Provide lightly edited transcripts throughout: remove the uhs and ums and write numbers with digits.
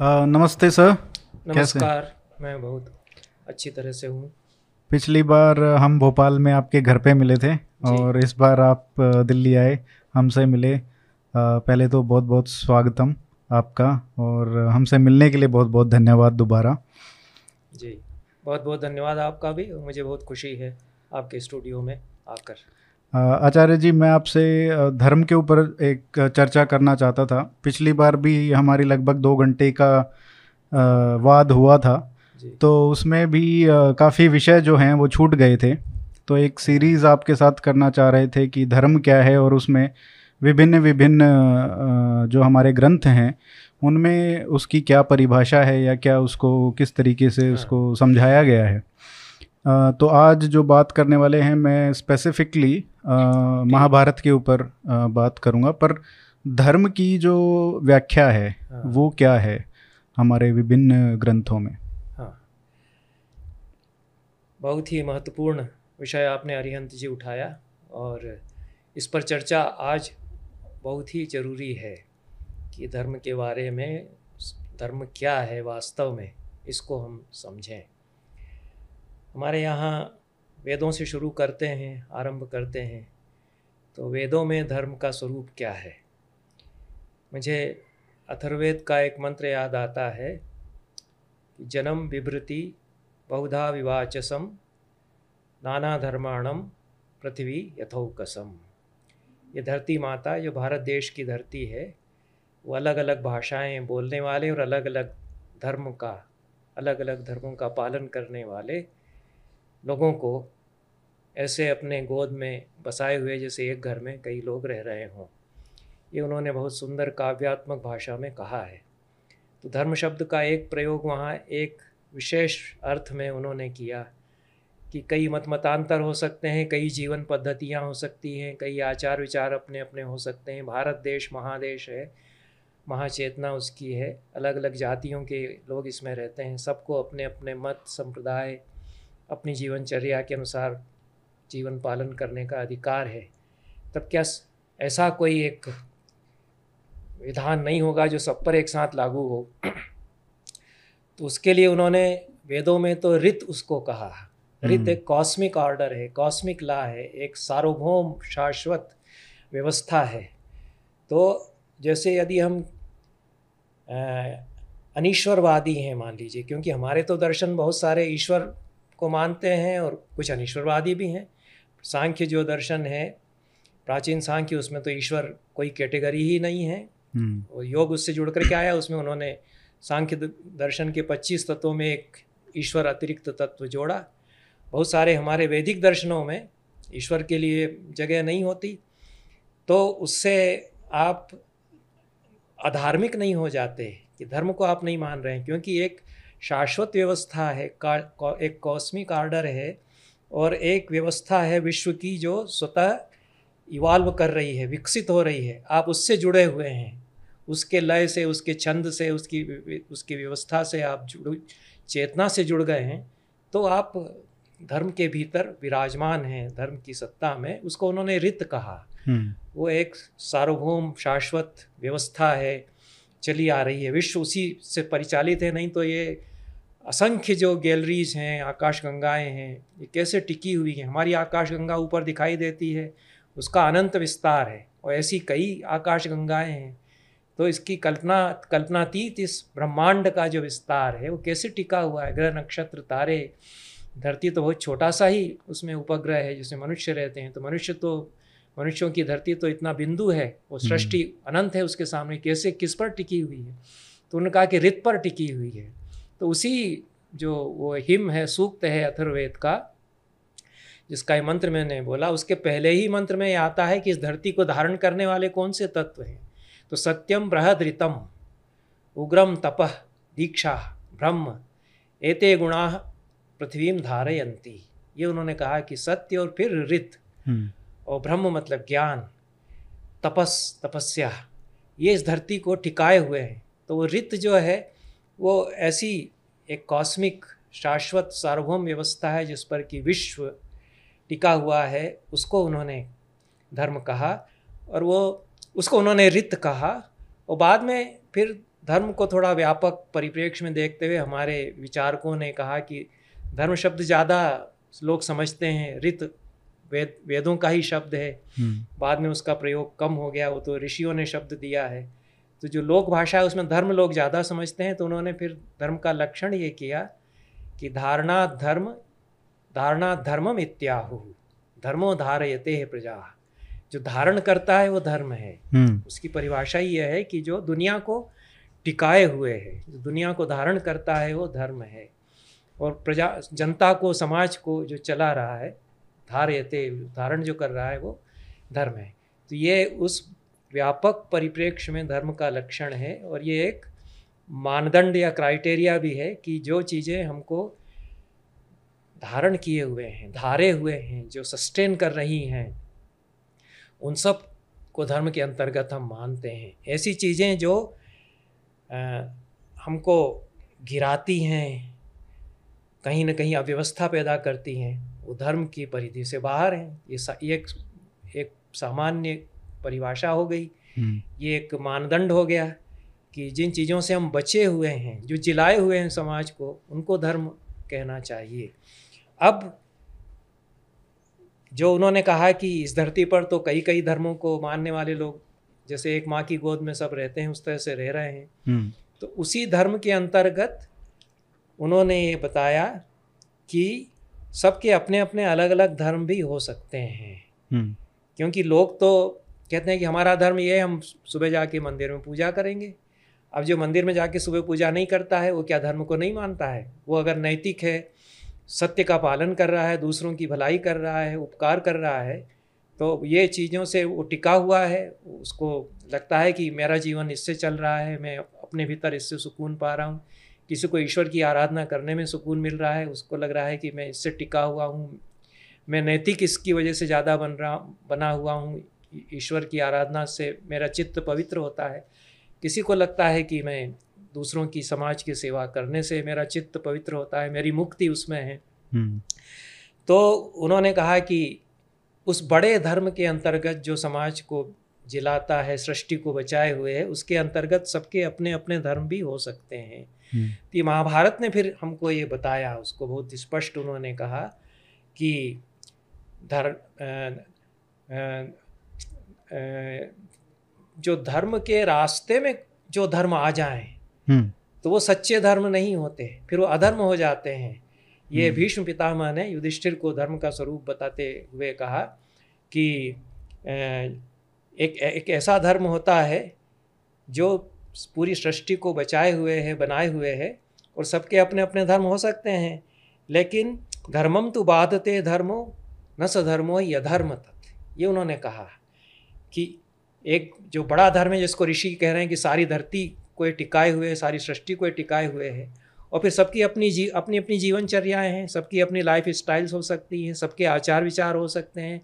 नमस्ते सर। नमस्कार। कैसे? मैं बहुत अच्छी तरह से हूँ। पिछली बार हम भोपाल में आपके घर पे मिले थे और इस बार आप दिल्ली आए, हमसे मिले। पहले तो बहुत बहुत स्वागतम आपका, और हमसे मिलने के लिए बहुत बहुत धन्यवाद दोबारा जी। बहुत बहुत धन्यवाद आपका भी। मुझे बहुत खुशी है आपके स्टूडियो में आकर। आचार्य जी, मैं आपसे धर्म के ऊपर एक चर्चा करना चाहता था। पिछली बार भी हमारी लगभग 2 घंटे का वाद हुआ था, तो उसमें भी काफ़ी विषय जो हैं वो छूट गए थे। तो एक सीरीज़ आपके साथ करना चाह रहे थे कि धर्म क्या है, और उसमें विभिन्न जो हमारे ग्रंथ हैं उनमें उसकी क्या परिभाषा है, या क्या उसको किस तरीके से उसको समझाया गया है। तो आज जो बात करने वाले हैं, मैं स्पेसिफिकली महाभारत के ऊपर बात करूंगा। पर धर्म की जो व्याख्या है वो क्या है हमारे विभिन्न ग्रंथों में। बहुत ही महत्वपूर्ण विषय आपने अरिहंत जी उठाया, और इस पर चर्चा आज बहुत ही ज़रूरी है कि धर्म के बारे में, धर्म क्या है वास्तव में, इसको हम समझें। हमारे यहाँ वेदों से शुरू करते हैं, आरंभ करते हैं। तो वेदों में धर्म का स्वरूप क्या है? मुझे अथर्ववेद का एक मंत्र याद आता है, जनम विभृति बहुधा विवाचसम नाना धर्माणम पृथ्वी यथोकसम। ये धरती माता जो भारत देश की धरती है, वो अलग अलग भाषाएं बोलने वाले और अलग अलग धर्मों का पालन करने वाले लोगों को ऐसे अपने गोद में बसाए हुए, जैसे एक घर में कई लोग रह रहे हों। ये उन्होंने बहुत सुंदर काव्यात्मक भाषा में कहा है। तो धर्म शब्द का एक प्रयोग वहाँ एक विशेष अर्थ में उन्होंने किया कि कई मत मतांतर हो सकते हैं, कई जीवन पद्धतियाँ हो सकती हैं, कई आचार विचार अपने अपने हो सकते हैं। भारत देश महादेश है, महाचेतना उसकी है, अलग अलग जातियों के लोग इसमें रहते हैं। सबको अपने अपने मत, संप्रदाय, अपनी जीवनचर्या के अनुसार जीवन पालन करने का अधिकार है। तब क्या ऐसा कोई एक विधान नहीं होगा जो सब पर एक साथ लागू हो? तो उसके लिए उन्होंने वेदों में तो ऋत उसको कहा। ऋत एक कॉस्मिक ऑर्डर है, कॉस्मिक लॉ है, एक सार्वभौम शाश्वत व्यवस्था है। तो जैसे यदि हम अनीश्वरवादी हैं मान लीजिए, क्योंकि हमारे तो दर्शन बहुत सारे ईश्वर को मानते हैं और कुछ अनिश्वरवादी भी हैं। सांख्य जो दर्शन है, प्राचीन सांख्य, उसमें तो ईश्वर कोई कैटेगरी ही नहीं है। और योग उससे जुड़ कर के आया, उसमें उन्होंने सांख्य दर्शन के 25 तत्वों में एक ईश्वर अतिरिक्त तत्व जोड़ा। बहुत सारे हमारे वैदिक दर्शनों में ईश्वर के लिए जगह नहीं होती, तो उससे आप अधार्मिक नहीं हो जाते कि धर्म को आप नहीं मान रहे हैं, क्योंकि एक शाश्वत व्यवस्था है, एक कॉस्मिक आर्डर है, और एक व्यवस्था है विश्व की जो स्वतः इवाल्व कर रही है, विकसित हो रही है। आप उससे जुड़े हुए हैं, उसके लय से, उसके छंद से, उसकी व्यवस्था से आप चेतना से जुड़ गए हैं। तो आप धर्म के भीतर विराजमान हैं, धर्म की सत्ता में। उसको उन्होंने ऋत कहा। वो एक सार्वभौम शाश्वत व्यवस्था है, चली आ रही है। विश्व उसी से परिचालित है, नहीं तो ये असंख्य जो गैलरीज हैं, आकाशगंगाएं हैं, ये कैसे टिकी हुई हैं। हमारी आकाशगंगा ऊपर दिखाई देती है, उसका अनंत विस्तार है, और ऐसी कई आकाशगंगाएं हैं। तो इसकी कल्पनातीत इस ब्रह्मांड का जो विस्तार है वो कैसे टिका हुआ है। ग्रह, नक्षत्र, तारे, धरती तो बहुत छोटा सा ही उसमें उपग्रह है जिसमें मनुष्य रहते हैं। तो मनुष्यों की धरती तो इतना बिंदु है, वो सृष्टि अनंत है, उसके सामने कैसे, किस पर टिकी हुई है? तो उन्होंने कहा कि ऋत पर टिकी हुई है। तो उसी जो वो हिम है, सूक्त है अथर्ववेद का, जिसका ये मंत्र मैंने बोला, उसके पहले ही मंत्र में आता है कि इस धरती को धारण करने वाले कौन से तत्व हैं। तो सत्यम बृहद ऋतम उग्रम तपह दीक्षा ब्रह्म एते गुणा पृथ्वीम धारयंती। ये उन्होंने कहा कि सत्य और फिर ऋत, और ब्रह्म मतलब ज्ञान, तपस्या, ये इस धरती को टिकाए हुए हैं। तो वो ऋत जो है वो ऐसी एक कॉस्मिक शाश्वत सार्वभौम व्यवस्था है जिस पर कि विश्व टिका हुआ है। उसको उन्होंने धर्म कहा, और वो उसको उन्होंने ऋत कहा। और बाद में फिर धर्म को थोड़ा व्यापक परिप्रेक्ष्य में देखते हुए हमारे विचारकों ने कहा कि धर्म शब्द ज़्यादा लोग समझते हैं, ऋत वेदों का ही शब्द है, बाद में उसका प्रयोग कम हो गया, वो तो ऋषियों ने शब्द दिया है। तो जो लोक भाषा है उसमें धर्म लोग ज़्यादा समझते हैं, तो उन्होंने फिर धर्म का लक्षण ये किया कि धारणा धर्मम इत्याहु, धर्मो धारयते है प्रजा, जो धारण करता है वो धर्म है। उसकी परिभाषा यह है कि जो दुनिया को टिकाए हुए है, जो दुनिया को धारण करता है वो धर्म है। और प्रजा, जनता को, समाज को जो चला रहा है, धारयते, धारण जो कर रहा है वो धर्म है। तो ये उस व्यापक परिप्रेक्ष्य में धर्म का लक्षण है। और ये एक मानदंड या क्राइटेरिया भी है कि जो चीज़ें हमको धारण किए हुए हैं, धारे हुए हैं, जो सस्टेन कर रही हैं, उन सब को धर्म के अंतर्गत हम मानते हैं। ऐसी चीज़ें जो हमको गिराती हैं, कहीं ना कहीं अव्यवस्था पैदा करती हैं, वो धर्म की परिधि से बाहर हैं। ये एक सामान्य परिभाषा हो गई, ये एक मानदंड हो गया कि जिन चीज़ों से हम बचे हुए हैं, जो जिलाए हुए हैं समाज को, उनको धर्म कहना चाहिए। अब जो उन्होंने कहा कि इस धरती पर तो कई कई धर्मों को मानने वाले लोग, जैसे एक माँ की गोद में सब रहते हैं, उस तरह से रह रहे हैं। तो उसी धर्म के अंतर्गत उन्होंने ये बताया कि सबके अपने अपने अलग अलग धर्म भी हो सकते हैं, क्योंकि लोग तो कहते हैं कि हमारा धर्म ये है, हम सुबह जाके मंदिर में पूजा करेंगे। अब जो मंदिर में जाके सुबह पूजा नहीं करता है वो क्या धर्म को नहीं मानता है? वो अगर नैतिक है, सत्य का पालन कर रहा है, दूसरों की भलाई कर रहा है, उपकार कर रहा है, तो ये चीज़ों से वो टिका हुआ है, उसको लगता है कि मेरा जीवन इससे चल रहा है, मैं अपने भीतर इससे सुकून पा रहा हूँ। किसी को ईश्वर की आराधना करने में सुकून मिल रहा है, उसको लग रहा है कि मैं इससे टिका हुआ हूँ, मैं नैतिक इसकी वजह से ज़्यादा बना हुआ हूँ, ईश्वर की आराधना से मेरा चित्त पवित्र होता है। किसी को लगता है कि मैं दूसरों की, समाज की सेवा करने से मेरा चित्त पवित्र होता है, मेरी मुक्ति उसमें है। तो उन्होंने कहा कि उस बड़े धर्म के अंतर्गत जो समाज को जिलाता है, सृष्टि को बचाए हुए है, उसके अंतर्गत सबके अपने अपने धर्म भी हो सकते हैं। तो महाभारत ने फिर हमको ये बताया, उसको बहुत स्पष्ट उन्होंने कहा कि जो धर्म के रास्ते में जो धर्म आ जाएं तो वो सच्चे धर्म नहीं होते, फिर वो अधर्म हो जाते हैं। ये भीष्म पितामह ने युधिष्ठिर को धर्म का स्वरूप बताते हुए कहा कि एक ऐसा धर्म होता है जो पूरी सृष्टि को बचाए हुए है, बनाए हुए है, और सबके अपने अपने धर्म हो सकते हैं। लेकिन धर्मम तु बाधते धर्मो न सधर्मो यधर्म तत्, ये उन्होंने कहा कि एक जो बड़ा धर्म है, जिसको ऋषि कह रहे हैं कि सारी धरती को टिकाए हुए है, सारी सृष्टि को टिकाए हुए है, और फिर सबकी अपनी जीवनचर्याएँ हैं, सबकी अपनी लाइफ स्टाइल्स हो सकती हैं, सबके आचार विचार हो सकते हैं,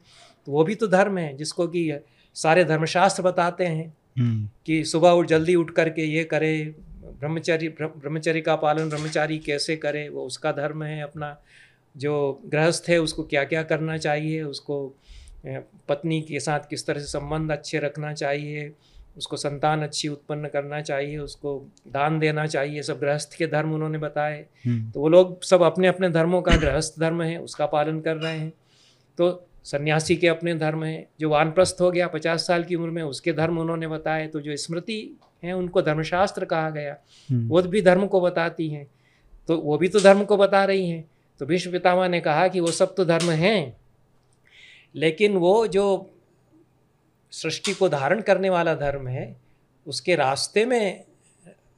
तो वो भी तो धर्म है, जिसको कि सारे धर्मशास्त्र बताते हैं कि सुबह जल्दी उठ करके ये करे, ब्रह्मचर्य का पालन ब्रह्मचारी कैसे करे, वो उसका धर्म है। अपना जो गृहस्थ है उसको क्या क्या करना चाहिए, उसको पत्नी के साथ किस तरह से संबंध अच्छे रखना चाहिए, उसको संतान अच्छी उत्पन्न करना चाहिए, उसको दान देना चाहिए, सब गृहस्थ के धर्म उन्होंने बताए। तो वो लोग सब अपने अपने धर्मों का, गृहस्थ धर्म है उसका पालन कर रहे हैं। तो सन्यासी के अपने धर्म हैं, जो वानप्रस्थ हो गया 50 साल की उम्र में, उसके धर्म उन्होंने बताए। तो जो स्मृति हैं उनको धर्मशास्त्र कहा गया, वो भी धर्म को बताती हैं, तो वो भी तो धर्म को बता रही हैं। तो भीष्म पितामह ने कहा कि वो सब तो धर्म हैं, लेकिन वो जो सृष्टि को धारण करने वाला धर्म है, उसके रास्ते में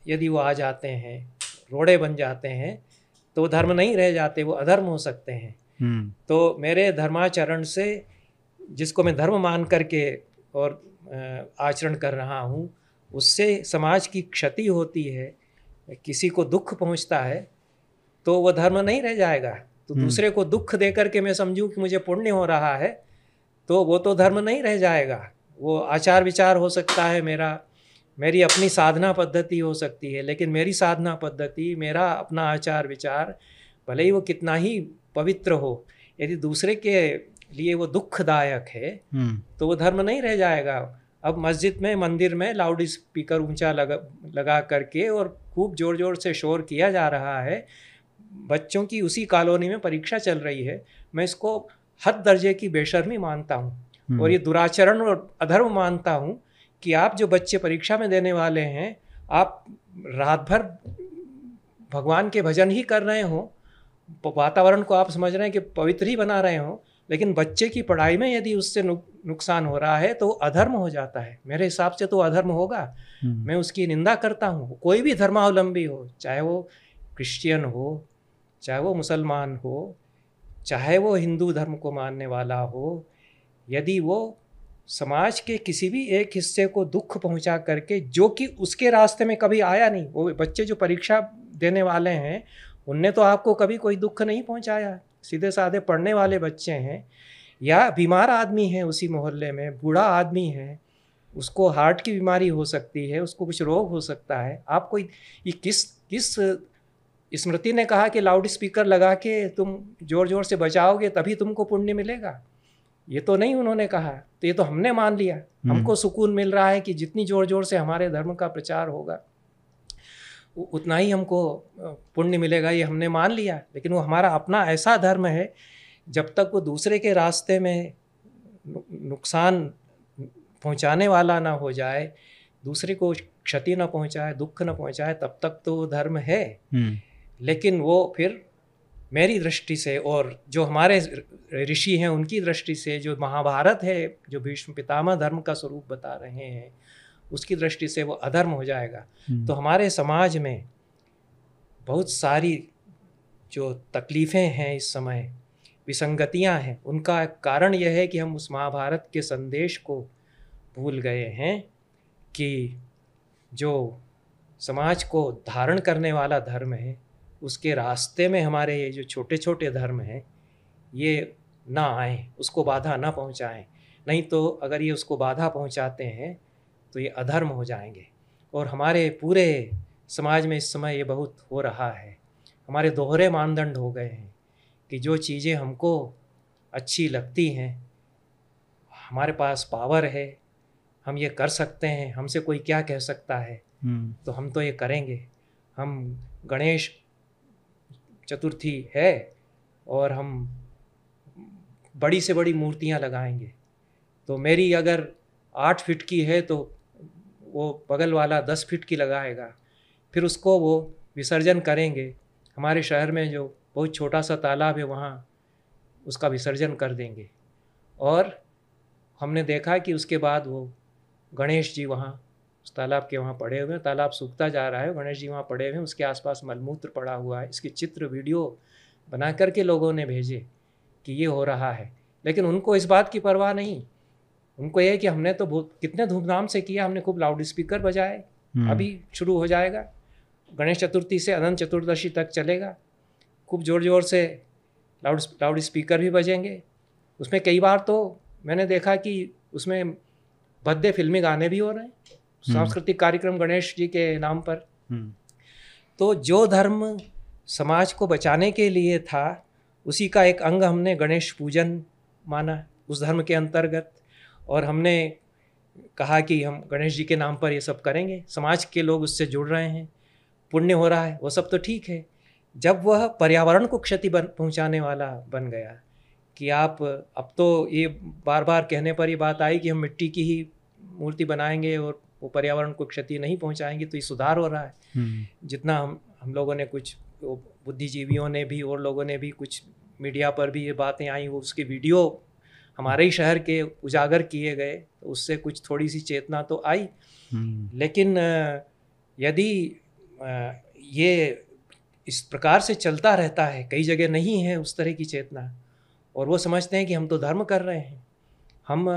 यदि वो आ जाते हैं, रोड़े बन जाते हैं, तो वो धर्म नहीं रह जाते, वो अधर्म हो सकते हैं। तो मेरे धर्माचरण से, जिसको मैं धर्म मान करके और आचरण कर रहा हूँ, उससे समाज की क्षति होती है, किसी को दुख पहुँचता है, तो वह धर्म नहीं रह जाएगा। तो दूसरे को दुख दे करके मैं समझूँ कि मुझे पुण्य हो रहा है, तो वो तो धर्म नहीं रह जाएगा। वो आचार विचार हो सकता है मेरा, मेरी अपनी साधना पद्धति हो सकती है, लेकिन मेरी साधना पद्धति, मेरा अपना आचार विचार, भले ही वो कितना ही पवित्र हो, यदि दूसरे के लिए वो दुखदायक है तो वो धर्म नहीं रह जाएगा। अब मस्जिद में, मंदिर में लाउड स्पीकर ऊंचा लगा करके और खूब ज़ोर ज़ोर से शोर किया जा रहा है। बच्चों की उसी कॉलोनी में परीक्षा चल रही है। मैं इसको हद दर्जे की बेशर्मी मानता हूँ और ये दुराचरण और अधर्म मानता हूँ कि आप जो बच्चे परीक्षा में देने वाले हैं, आप रात भर भगवान के भजन ही कर रहे हो, वातावरण को आप समझ रहे हैं कि पवित्र ही बना रहे हो, लेकिन बच्चे की पढ़ाई में यदि उससे नुकसान हो रहा है तो अधर्म हो जाता है। मेरे हिसाब से तो अधर्म होगा। मैं उसकी निंदा करता हूँ। कोई भी धर्मावलंबी हो, चाहे वो क्रिश्चियन हो, चाहे वो मुसलमान हो, चाहे वो हिंदू धर्म को मानने वाला हो, यदि वो समाज के किसी भी एक हिस्से को दुख पहुँचा करके, जो कि उसके रास्ते में कभी आया नहीं, वो बच्चे जो परीक्षा देने वाले हैं उनने तो आपको कभी कोई दुख नहीं पहुँचाया, सीधे साधे पढ़ने वाले बच्चे हैं, या बीमार आदमी है उसी मोहल्ले में, बूढ़ा आदमी है, उसको हार्ट की बीमारी हो सकती है, उसको कुछ रोग हो सकता है। आप कोई ये किस स्मृति ने कहा कि लाउड स्पीकर लगा के तुम जोर जोर से बजाओगे तभी तुमको पुण्य मिलेगा? ये तो नहीं उन्होंने कहा। तो ये तो हमने मान लिया, हमको सुकून मिल रहा है कि जितनी ज़ोर ज़ोर से हमारे धर्म का प्रचार होगा उतना ही हमको पुण्य मिलेगा, ये हमने मान लिया। लेकिन वो हमारा अपना ऐसा धर्म है, जब तक वो दूसरे के रास्ते में नुकसान पहुंचाने वाला ना हो जाए, दूसरे को क्षति ना पहुंचाए, दुख ना पहुंचाए, तब तक तो धर्म है। लेकिन वो फिर मेरी दृष्टि से और जो हमारे ऋषि हैं उनकी दृष्टि से, जो महाभारत है, जो भीष्म पितामह धर्म का स्वरूप बता रहे हैं, उसकी दृष्टि से वो अधर्म हो जाएगा। तो हमारे समाज में बहुत सारी जो तकलीफ़ें हैं इस समय, विसंगतियां हैं, उनका कारण यह है कि हम उस महाभारत के संदेश को भूल गए हैं कि जो समाज को धारण करने वाला धर्म है, उसके रास्ते में हमारे ये जो छोटे छोटे धर्म हैं ये ना आए, उसको बाधा ना पहुंचाएं। नहीं तो अगर ये उसको बाधा पहुंचाते हैं तो ये अधर्म हो जाएंगे। और हमारे पूरे समाज में इस समय ये बहुत हो रहा है। हमारे दोहरे मानदंड हो गए हैं कि जो चीज़ें हमको अच्छी लगती हैं, हमारे पास पावर है, हम ये कर सकते हैं, हमसे कोई क्या कह सकता है, तो हम तो ये करेंगे। हम गणेश चतुर्थी है और हम बड़ी से बड़ी मूर्तियाँ लगाएंगे। तो मेरी अगर 8 फीट की है तो वो बगल वाला 10 फीट की लगाएगा, फिर उसको वो विसर्जन करेंगे। हमारे शहर में जो बहुत छोटा सा तालाब है, वहाँ उसका विसर्जन कर देंगे। और हमने देखा कि उसके बाद वो गणेश जी वहाँ उस तालाब के वहाँ पड़े हुए हैं, तालाब सूखता जा रहा है, गणेश जी वहाँ पड़े हुए हैं, उसके आसपास मलमूत्र पड़ा हुआ है। इसकी चित्र वीडियो बना करके लोगों ने भेजे कि ये हो रहा है, लेकिन उनको इस बात की परवाह नहीं। उनको यह है कि हमने तो बहुत कितने धूमधाम से किया, हमने खूब लाउड स्पीकर बजाए, अभी शुरू हो जाएगा, गणेश चतुर्थी से अनंत चतुर्दशी तक चलेगा, खूब ज़ोर ज़ोर से लाउड स्पीकर भी बजेंगे। उसमें कई बार तो मैंने देखा कि उसमें भद्दे फिल्मी गाने भी हो रहे हैं, सांस्कृतिक कार्यक्रम गणेश जी के नाम पर। तो जो धर्म समाज को बचाने के लिए था, उसी का एक अंग हमने गणेश पूजन माना उस धर्म के अंतर्गत, और हमने कहा कि हम गणेश जी के नाम पर ये सब करेंगे। समाज के लोग उससे जुड़ रहे हैं, पुण्य हो रहा है, वो सब तो ठीक है। जब वह पर्यावरण को क्षति पहुंचाने वाला बन गया कि आप, अब तो ये बार बार कहने पर ये बात आई कि हम मिट्टी की ही मूर्ति बनाएंगे और वो पर्यावरण को क्षति नहीं पहुंचाएंगे, तो ये सुधार हो रहा है। जितना हम लोगों ने कुछ, बुद्धिजीवियों ने भी और लोगों ने भी, कुछ मीडिया पर भी ये बातें आई, वो उसकी वीडियो हमारे ही शहर के उजागर किए गए, तो उससे कुछ थोड़ी सी चेतना तो आई। लेकिन यदि ये इस प्रकार से चलता रहता है, कई जगह नहीं है उस तरह की चेतना, और वो समझते हैं कि हम तो धर्म कर रहे हैं, हम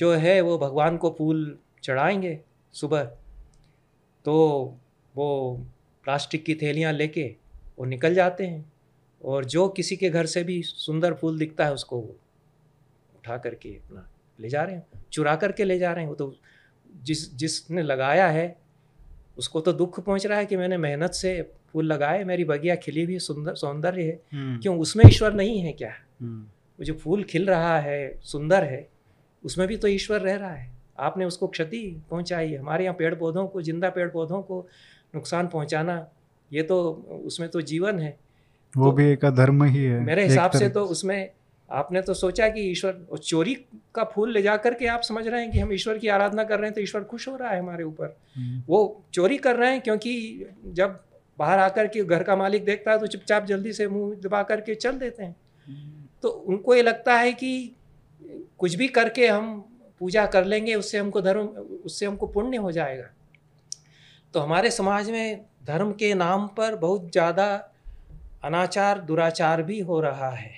जो है वो भगवान को फूल चढ़ाएंगे सुबह, तो वो प्लास्टिक की थैलियाँ लेके वो निकल जाते हैं, और जो किसी के घर से भी सुंदर फूल दिखता है उसको वो उठा करके अपना ले जा रहे हैं, चुरा करके ले जा रहे हैं। वो तो जिसने लगाया है उसको तो दुख पहुंच रहा है कि मैंने मेहनत से फूल लगाए, मेरी बगिया खिली हुई सुंदर सौंदर्य है, क्यों उसमें ईश्वर नहीं है क्या? वो जो फूल खिल रहा है सुंदर है, उसमें भी तो ईश्वर रह रहा है। आपने उसको क्षति पहुंचाई। हमारे यहाँ पेड़ पौधों को, जिंदा पेड़ पौधों को नुकसान पहुंचाना, ये तो उसमें तो जीवन है, वो तो भी एक धर्म ही है मेरे हिसाब से। तो उसमें आपने तो सोचा कि ईश्वर, और चोरी का फूल ले जा करके आप समझ रहे हैं कि हम ईश्वर की आराधना कर रहे हैं तो ईश्वर खुश हो रहा है हमारे ऊपर। वो चोरी कर रहे हैं क्योंकि जब बाहर आकर के घर का मालिक देखता है तो चुपचाप जल्दी से मुंह दबा करके चल देते हैं। तो उनको ये लगता है कि कुछ भी करके हम पूजा कर लेंगे, उससे हमको धर्म, उससे हमको पुण्य हो जाएगा। तो हमारे समाज में धर्म के नाम पर बहुत ज़्यादा अनाचार दुराचार भी हो रहा है,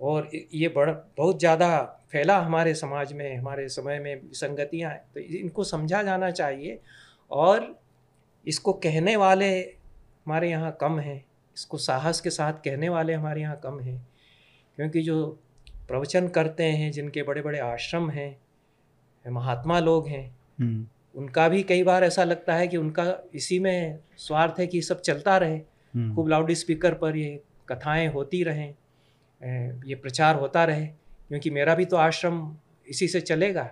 और ये बहुत ज़्यादा फैला हमारे समाज में, हमारे समय में विसंगतियाँ हैं। तो इनको समझा जाना चाहिए, और इसको कहने वाले हमारे यहाँ कम हैं, इसको साहस के साथ कहने वाले हमारे यहाँ कम हैं, क्योंकि जो प्रवचन करते हैं, जिनके बड़े बड़े आश्रम हैं, महात्मा लोग हैं, उनका भी कई बार ऐसा लगता है कि उनका इसी में स्वार्थ है कि सब चलता रहे, खूब लाउड स्पीकर पर ये कथाएं होती रहें, ये प्रचार होता रहे, क्योंकि मेरा भी तो आश्रम इसी से चलेगा।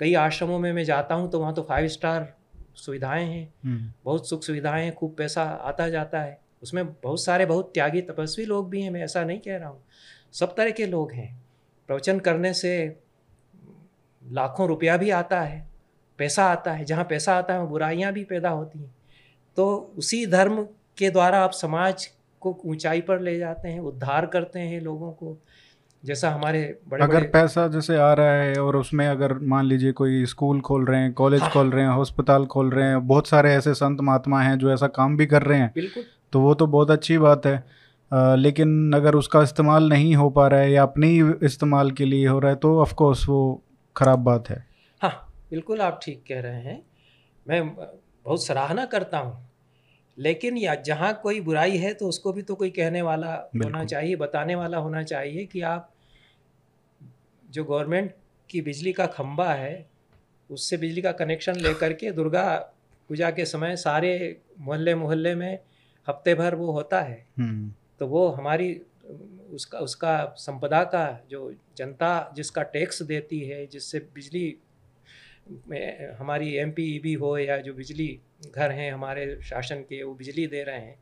कई आश्रमों में मैं जाता हूँ तो वहाँ तो 5 स्टार सुविधाएं हैं, बहुत सुख सुविधाएं हैं, खूब पैसा आता जाता है, उसमें बहुत सारे बहुत त्यागी तपस्वी लोग भी हैं, मैं ऐसा नहीं कह रहा हूँ, सब तरह के लोग हैं। प्रवचन करने से लाखों रुपया भी आता है, पैसा आता है, जहाँ पैसा आता है बुराइयाँ भी पैदा होती हैं। तो उसी धर्म के द्वारा आप समाज को ऊंचाई पर ले जाते हैं, उद्धार करते हैं लोगों को। जैसा हमारे बड़े अगर पैसा जैसे आ रहा है, और उसमें अगर मान लीजिए कोई स्कूल खोल रहे हैं, कॉलेज खोल रहे हैं, हॉस्पिटल खोल रहे हैं, बहुत सारे ऐसे संत महात्मा हैं जो ऐसा काम भी कर रहे हैं, बिल्कुल, तो वो तो बहुत अच्छी बात है। लेकिन अगर उसका इस्तेमाल नहीं हो पा रहा है या अपने ही इस्तेमाल के लिए हो रहा है तो ऑफकोर्स वो खराब बात है। हाँ बिल्कुल, आप ठीक कह रहे हैं, मैं बहुत सराहना करता हूँ, लेकिन या जहाँ कोई बुराई है तो उसको भी तो कोई कहने वाला होना चाहिए, बताने वाला होना चाहिए कि आप जो गवर्नमेंट की बिजली का खंबा है उससे बिजली का कनेक्शन लेकर के दुर्गा पूजा के समय सारे मोहल्ले मोहल्ले में हफ्ते भर वो होता है, तो वो हमारी उसका संपदा का जो जनता जिसका टैक्स देती है, जिससे बिजली में हमारी MPEB हो या जो बिजली घर हैं हमारे शासन के, वो बिजली दे रहे हैं,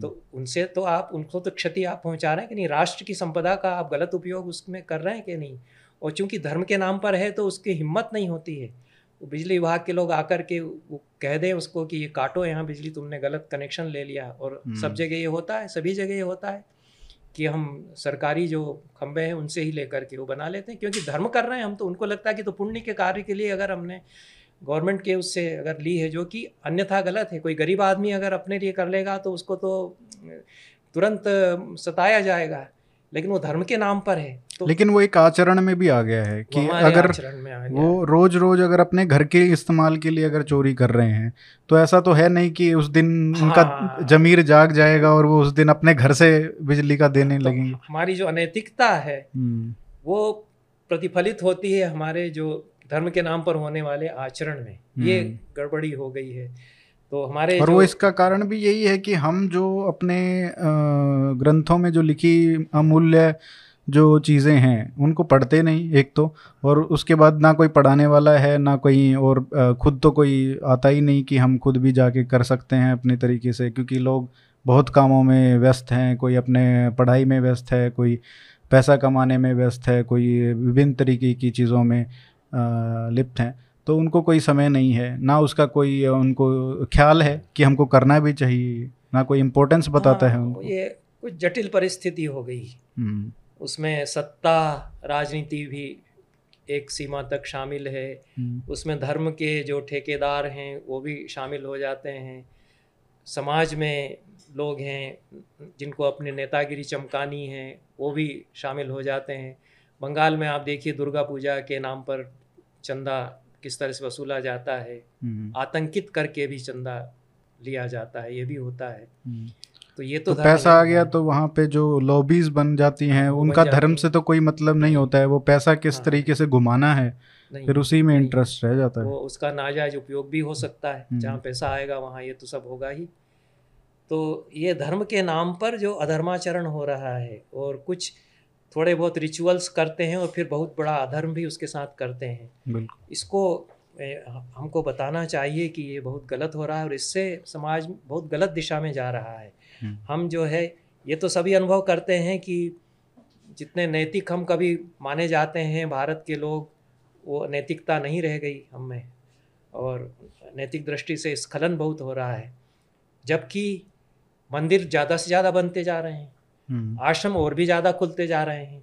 तो उनसे तो आप उनको तो क्षति आप पहुंचा रहे हैं कि नहीं, राष्ट्र की संपदा का आप गलत उपयोग उसमें कर रहे हैं कि नहीं। और चूंकि धर्म के नाम पर है तो उसकी हिम्मत नहीं होती है, वो बिजली विभाग के लोग आकर के वो कह दें उसको कि ये काटो, यहाँ बिजली तुमने गलत कनेक्शन ले लिया। और सब जगह ये होता है, सभी जगह ये होता है कि हम सरकारी जो खंबे हैं उनसे ही लेकर के वो बना लेते हैं, क्योंकि धर्म कर रहे हैं हम, तो उनको लगता है कि तो पुण्य के कार्य के लिए अगर हमने गवर्नमेंट के उससे अगर ली है, जो कि अन्यथा गलत है। कोई गरीब आदमी अगर अपने लिए कर लेगा तो उसको तो तुरंत सताया जाएगा, लेकिन वो धर्म के नाम पर है। तो लेकिन वो एक आचरण में भी आ गया है कि अगर वो रोज रोज अगर अपने घर के इस्तेमाल के लिए अगर चोरी कर रहे हैं तो ऐसा तो है नहीं कि उस दिन उनका जमीर जाग जाएगा और वो उस दिन अपने घर से बिजली का देने लगेंगे। तो हमारी जो अनैतिकता है वो प्रतिफलित होती है हमारे जो धर्म के नाम पर होने वाले आचरण में, ये गड़बड़ी हो गई है। तो हमारे और वो इसका कारण भी यही है कि हम जो अपने ग्रंथों में जो लिखी अमूल्य जो चीज़ें हैं उनको पढ़ते नहीं एक तो, और उसके बाद ना कोई पढ़ाने वाला है ना कोई, और खुद तो कोई आता ही नहीं कि हम खुद भी जाके कर सकते हैं अपने तरीके से, क्योंकि लोग बहुत कामों में व्यस्त हैं, कोई अपने पढ़ाई में व्यस्त है, कोई पैसा कमाने में व्यस्त है, कोई विभिन्न तरीके की चीज़ों में लिप्त हैं, तो उनको कोई समय नहीं है, ना उसका कोई उनको ख्याल है कि हमको करना भी चाहिए, ना कोई इम्पोर्टेंस बताता है उनको। ये कुछ जटिल परिस्थिति हो गई, उसमें सत्ता राजनीति भी एक सीमा तक शामिल है, उसमें धर्म के जो ठेकेदार हैं वो भी शामिल हो जाते हैं, समाज में लोग हैं जिनको अपनी नेतागिरी चमकानी है वो भी शामिल हो जाते हैं। बंगाल में आप देखिए दुर्गा पूजा के नाम पर चंदा किस तरह से वसूला जाता है, आतंकित करके भी चंदा लिया जाता है, ये भी होता है। तो ये तो पैसा आ गया तो वहाँ पे जो लॉबीज बन जाती हैं उनका धर्म से तो कोई मतलब नहीं होता है, वो पैसा किस तरीके से घुमाना है फिर उसी में इंटरेस्ट रह जाता है, वो उसका नाजायज उपयोग भी हो सकता है, जहाँ पैसा आएगा वहाँ ये तो सब होगा ही। तो ये धर्म के नाम पर जो अधर्माचरण हो रहा है, और कुछ थोड़े बहुत रिचुअल्स करते हैं और फिर बहुत बड़ा अधर्म भी उसके साथ करते हैं। इसको हमको बताना चाहिए कि ये बहुत गलत हो रहा है और इससे समाज बहुत गलत दिशा में जा रहा है। हम जो है ये तो सभी अनुभव करते हैं कि जितने नैतिक हम कभी माने जाते हैं भारत के लोग, वो नैतिकता नहीं रह गई हम में और नैतिक दृष्टि से स्खलन बहुत हो रहा है। जबकि मंदिर ज़्यादा से ज़्यादा बनते जा रहे हैं, आश्रम और भी ज़्यादा खुलते जा रहे हैं।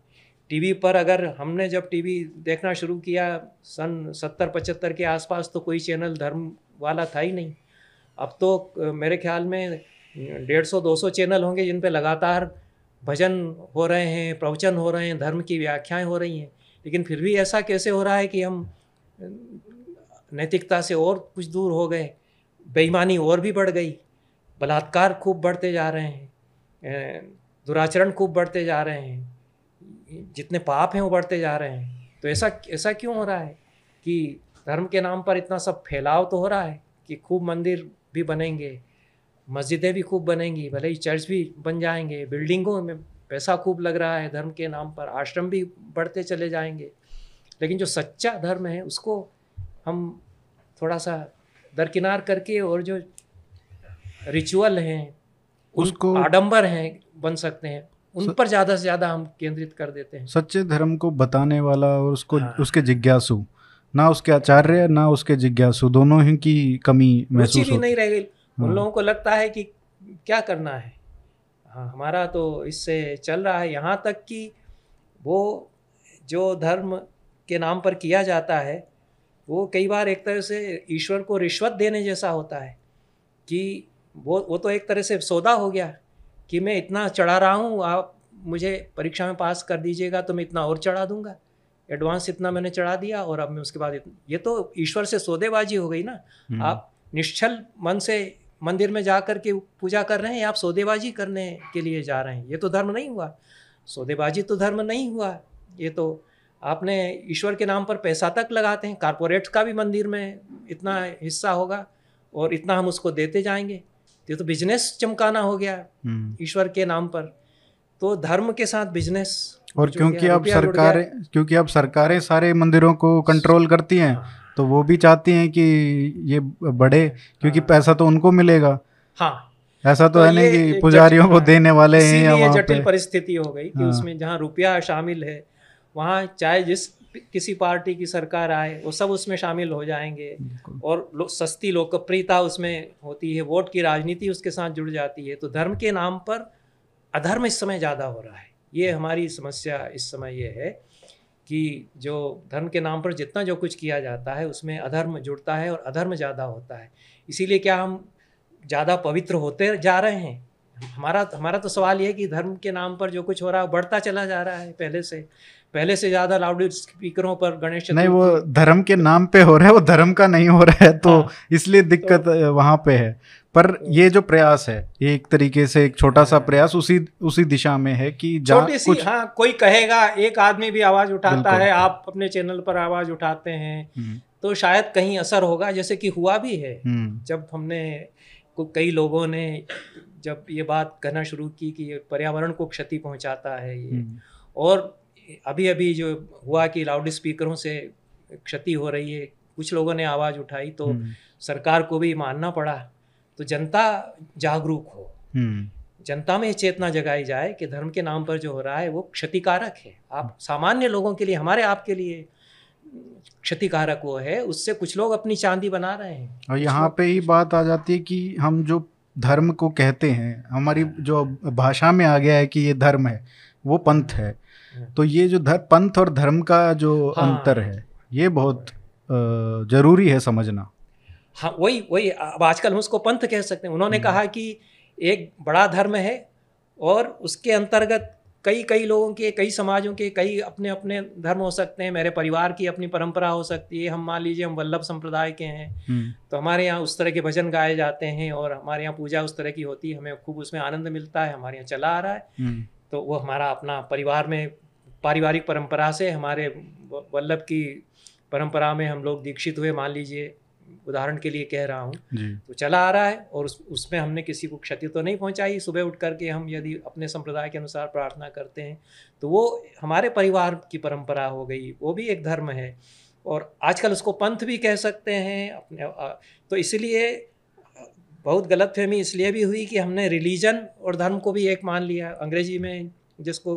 टीवी पर अगर हमने जब टीवी देखना शुरू किया सन 70-75 के आसपास तो कोई चैनल धर्म वाला था ही नहीं। अब तो मेरे ख्याल में 150-200 चैनल होंगे जिन पे लगातार भजन हो रहे हैं, प्रवचन हो रहे हैं, धर्म की व्याख्याएं हो रही हैं। लेकिन फिर भी ऐसा कैसे हो रहा है कि हम नैतिकता से और कुछ दूर हो गए, बेईमानी और भी बढ़ गई, बलात्कार खूब बढ़ते जा रहे हैं, दुराचरण खूब बढ़ते जा रहे हैं, जितने पाप हैं वो बढ़ते जा रहे हैं। तो ऐसा क्यों हो रहा है कि धर्म के नाम पर इतना सब फैलाव तो हो रहा है कि खूब मंदिर भी बनेंगे, मस्जिदें भी खूब बनेंगी, भले ही चर्च भी बन जाएंगे, बिल्डिंगों में पैसा खूब लग रहा है धर्म के नाम पर, आश्रम भी बढ़ते चले जाएंगे। लेकिन जो सच्चा धर्म है उसको हम थोड़ा सा दरकिनार करके और जो रिचुअल हैं, उसको आडंबर हैं बन सकते हैं, उन पर ज़्यादा से ज़्यादा हम केंद्रित कर देते हैं। सच्चे धर्म को बताने वाला और उसको उसके जिज्ञासु, ना उसके आचार्य ना उसके जिज्ञासु, दोनों ही की कमी महसूस होती नहीं रह गई। उन लोगों को लगता है कि क्या करना है, हाँ हमारा तो इससे चल रहा है। यहाँ तक कि वो जो धर्म के नाम पर किया जाता है वो कई बार एक तरह से ईश्वर को रिश्वत देने जैसा होता है कि वो तो एक तरह से सौदा हो गया कि मैं इतना चढ़ा रहा हूँ, आप मुझे परीक्षा में पास कर दीजिएगा तो मैं इतना और चढ़ा दूँगा, एडवांस इतना मैंने चढ़ा दिया और अब मैं उसके बाद ये तो ईश्वर से सौदेबाजी हो गई ना। आप निश्चल मन से मंदिर में जा कर के पूजा कर रहे हैं, आप सौदेबाजी करने के लिए जा रहे हैं, ये तो धर्म नहीं हुआ। सौदेबाजी तो धर्म नहीं हुआ, ये तो आपने ईश्वर के नाम पर पैसा तक लगाते हैं, कारपोरेट का भी मंदिर में इतना हिस्सा होगा और इतना हम उसको देते जाएंगे, ये तो बिजनेस चमकाना हो गया ईश्वर के नाम पर। तो धर्म के साथ बिजनेस, और क्योंकि अब सरकारें सारे मंदिरों को कंट्रोल करती हैं तो वो भी चाहती हैं कि ये बढ़े, क्योंकि पैसा तो उनको मिलेगा। हाँ, ऐसा तो है नहीं कि पुजारियों को देने वाले हैं। ये जटिल परिस्थिति हो गई कि उसमें जहाँ रुपया शामिल है वहाँ चाहे जिस किसी पार्टी की सरकार आए वो सब उसमें शामिल हो जाएंगे और सस्ती लोकप्रियता उसमें होती है, वोट की राजनीति उसके साथ जुड़ जाती है। तो धर्म के नाम पर अधर्म इस समय ज़्यादा हो रहा है। ये हमारी समस्या इस समय ये है कि जो धर्म के नाम पर जितना जो कुछ किया जाता है उसमें अधर्म जुड़ता है और अधर्म ज़्यादा होता है। इसीलिए क्या हम ज़्यादा पवित्र होते जा रहे हैं? हमारा तो सवाल यह है कि धर्म के नाम पर जो कुछ हो रहा है बढ़ता चला जा रहा है। पहले से ज़्यादा लाउड स्पीकरों पर गणेश चतुर्थी, नहीं वो धर्म के नाम पे हो रहा है, वो धर्म का नहीं हो रहा है, तो इसलिए दिक्कत तो वहाँ पे है। पर ये जो प्रयास है ये एक तरीके से एक छोटा सा प्रयास उसी दिशा में है कि छोटी सी, हाँ कोई कहेगा, एक आदमी भी आवाज़ उठाता है, आप अपने चैनल पर आवाज़ उठाते हैं तो शायद कहीं असर होगा, जैसे कि हुआ भी है। जब हमने कई लोगों ने जब ये बात कहना शुरू की कि ये पर्यावरण को क्षति पहुँचाता है ये, और अभी अभी जो हुआ कि लाउड स्पीकरों से क्षति हो रही है, कुछ लोगों ने आवाज़ उठाई तो सरकार को भी मानना पड़ा। तो जनता जागरूक हो, जनता में चेतना जगाई जाए कि धर्म के नाम पर जो हो रहा है वो क्षतिकारक है। आप सामान्य लोगों के लिए, हमारे आपके लिए क्षतिकारक वो है, उससे कुछ लोग अपनी चांदी बना रहे हैं। और यहाँ पे ही बात आ जाती है कि हम जो धर्म को कहते हैं, हमारी जो भाषा में आ गया है कि ये धर्म है, वो पंथ है। तो ये जो पंथ और धर्म का जो अंतर है ये बहुत जरूरी है समझना। हाँ वही अब आजकल हम उसको पंथ कह सकते हैं। उन्होंने कहा कि एक बड़ा धर्म है और उसके अंतर्गत कई लोगों के, कई समाजों के, कई अपने अपने धर्म हो सकते हैं। मेरे परिवार की अपनी परंपरा हो सकती है। हम मान लीजिए हम वल्लभ संप्रदाय के हैं तो हमारे यहाँ उस तरह के भजन गाए जाते हैं और हमारे यहाँ पूजा उस तरह की होती है, हमें खूब उसमें आनंद मिलता है, हमारे यहाँ चला आ रहा है। तो वो हमारा अपना परिवार में पारिवारिक परंपरा से, हमारे वल्लभ की परंपरा में हम लोग दीक्षित हुए मान लीजिए, उदाहरण के लिए कह रहा हूँ, तो चला आ रहा है और उसमें हमने किसी को क्षति तो नहीं पहुँचाई। सुबह उठ करके हम यदि अपने संप्रदाय के अनुसार प्रार्थना करते हैं तो वो हमारे परिवार की परंपरा हो गई, वो भी एक धर्म है और आजकल उसको पंथ भी कह सकते हैं अपने। तो इसलिए बहुत गलतफहमी इसलिए भी हुई कि हमने रिलीजन और धर्म को भी एक मान लिया। अंग्रेजी में जिसको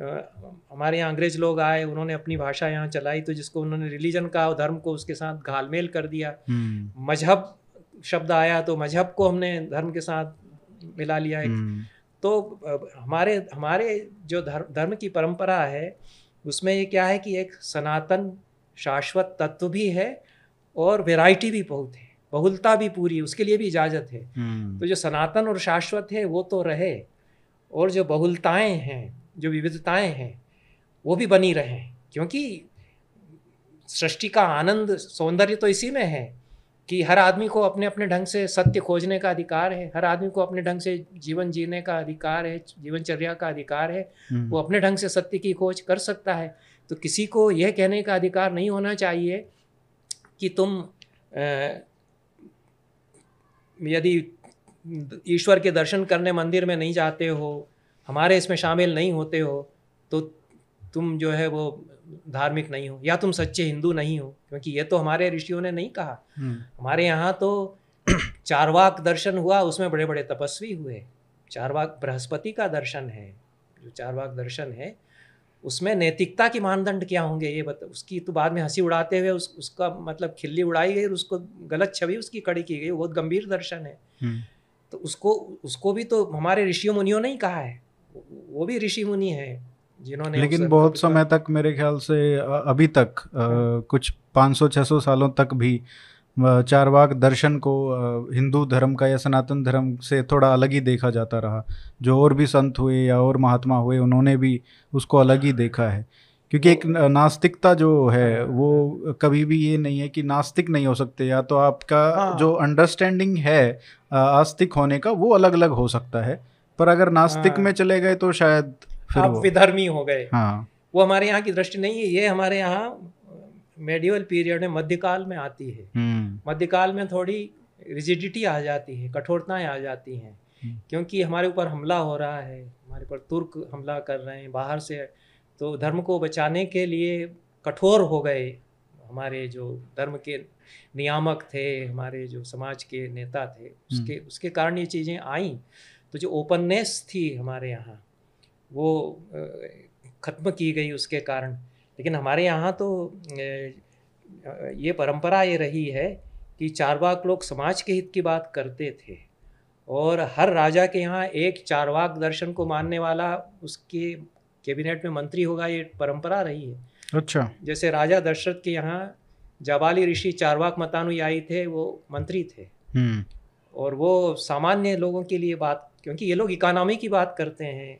हमारे यहाँ अंग्रेज लोग आए, उन्होंने अपनी भाषा यहाँ चलाई तो जिसको उन्होंने रिलीजन कहा और धर्म को उसके साथ घालमेल कर दिया। मजहब शब्द आया तो मजहब को हमने धर्म के साथ मिला लिया। तो हमारे जो धर्म की परंपरा है उसमें ये क्या है कि एक सनातन शाश्वत तत्व भी है और वेराइटी भी बहुत है, बहुलता भी पूरी, उसके लिए भी इजाज़त है। तो जो सनातन और शाश्वत है वो तो रहे और जो बहुलताएं हैं, जो विविधताएं हैं वो भी बनी रहें, क्योंकि सृष्टि का आनंद सौंदर्य तो इसी में है कि हर आदमी को अपने अपने ढंग से सत्य खोजने का अधिकार है, हर आदमी को अपने ढंग से जीवन जीने का अधिकार है, जीवनचर्या का अधिकार है, वो अपने ढंग से सत्य की खोज कर सकता है। तो किसी को यह कहने का अधिकार नहीं होना चाहिए कि तुम यदि ईश्वर के दर्शन करने मंदिर में नहीं जाते हो, हमारे इसमें शामिल नहीं होते हो तो तुम जो है वो धार्मिक नहीं हो या तुम सच्चे हिंदू नहीं हो, क्योंकि ये तो हमारे ऋषियों ने नहीं कहा। हमारे यहाँ तो चारवाक दर्शन हुआ, उसमें बड़े बड़े तपस्वी हुए। चारवाक बृहस्पति का दर्शन है, जो चारवाक दर्शन है उसमें नैतिकता की मानदंड क्या होंगे ये उसकी तो बाद में हंसी उड़ाते हुए उसका मतलब खिल्ली उड़ाई गई और उसको गलत छवि उसकी कड़ी की गई। बहुत गंभीर दर्शन है, तो उसको भी तो हमारे ऋषि मुनियों ने ही कहा है। वो भी ऋषि मुनि हैं जिन्होंने, लेकिन बहुत समय तक मेरे ख्याल से अभी तक कुछ 500-600 सालों तक भी चारवाक दर्शन को हिंदू धर्म का या सनातन धर्म से थोड़ा अलग ही देखा जाता रहा। जो और भी संत हुए या और महात्मा हुए उन्होंने भी उसको अलग ही देखा है, क्योंकि एक नास्तिकता जो है वो कभी भी ये नहीं है कि नास्तिक नहीं हो सकते, या तो आपका जो अंडरस्टैंडिंग है आस्तिक होने का वो अलग अलग हो सकता है, पर अगर नास्तिक में चले गए तो शायद फिर आप विधर्मी हो गए। वो हमारे यहाँ की दृष्टि नहीं है, ये हमारे यहाँ मेडिवल पीरियड में मध्यकाल में आती है। मध्यकाल में थोड़ी रिजिडिटी आ जाती है, कठोरताएं आ जाती हैं, क्योंकि हमारे ऊपर हमला हो रहा है, हमारे ऊपर तुर्क हमला कर रहे हैं बाहर से, तो धर्म को बचाने के लिए कठोर हो गए। हमारे जो धर्म के नियामक थे, हमारे जो समाज के नेता थे, उसके कारण ये चीज़ें आईं। तो जो ओपननेस थी हमारे यहाँ वो ख़त्म की गई उसके कारण। लेकिन हमारे यहाँ तो ये परंपरा ये रही है कि चारवाक लोग समाज के हित की बात करते थे और हर राजा के यहाँ एक चारवाक दर्शन को मानने वाला उसके कैबिनेट में मंत्री होगा, ये परंपरा रही है। अच्छा, जैसे राजा दशरथ के यहाँ जाबाली ऋषि चारवाक मतानुयायी थे, वो मंत्री थे और वो सामान्य लोगों के लिए बात, क्योंकि ये लोग इकोनॉमी की बात करते हैं,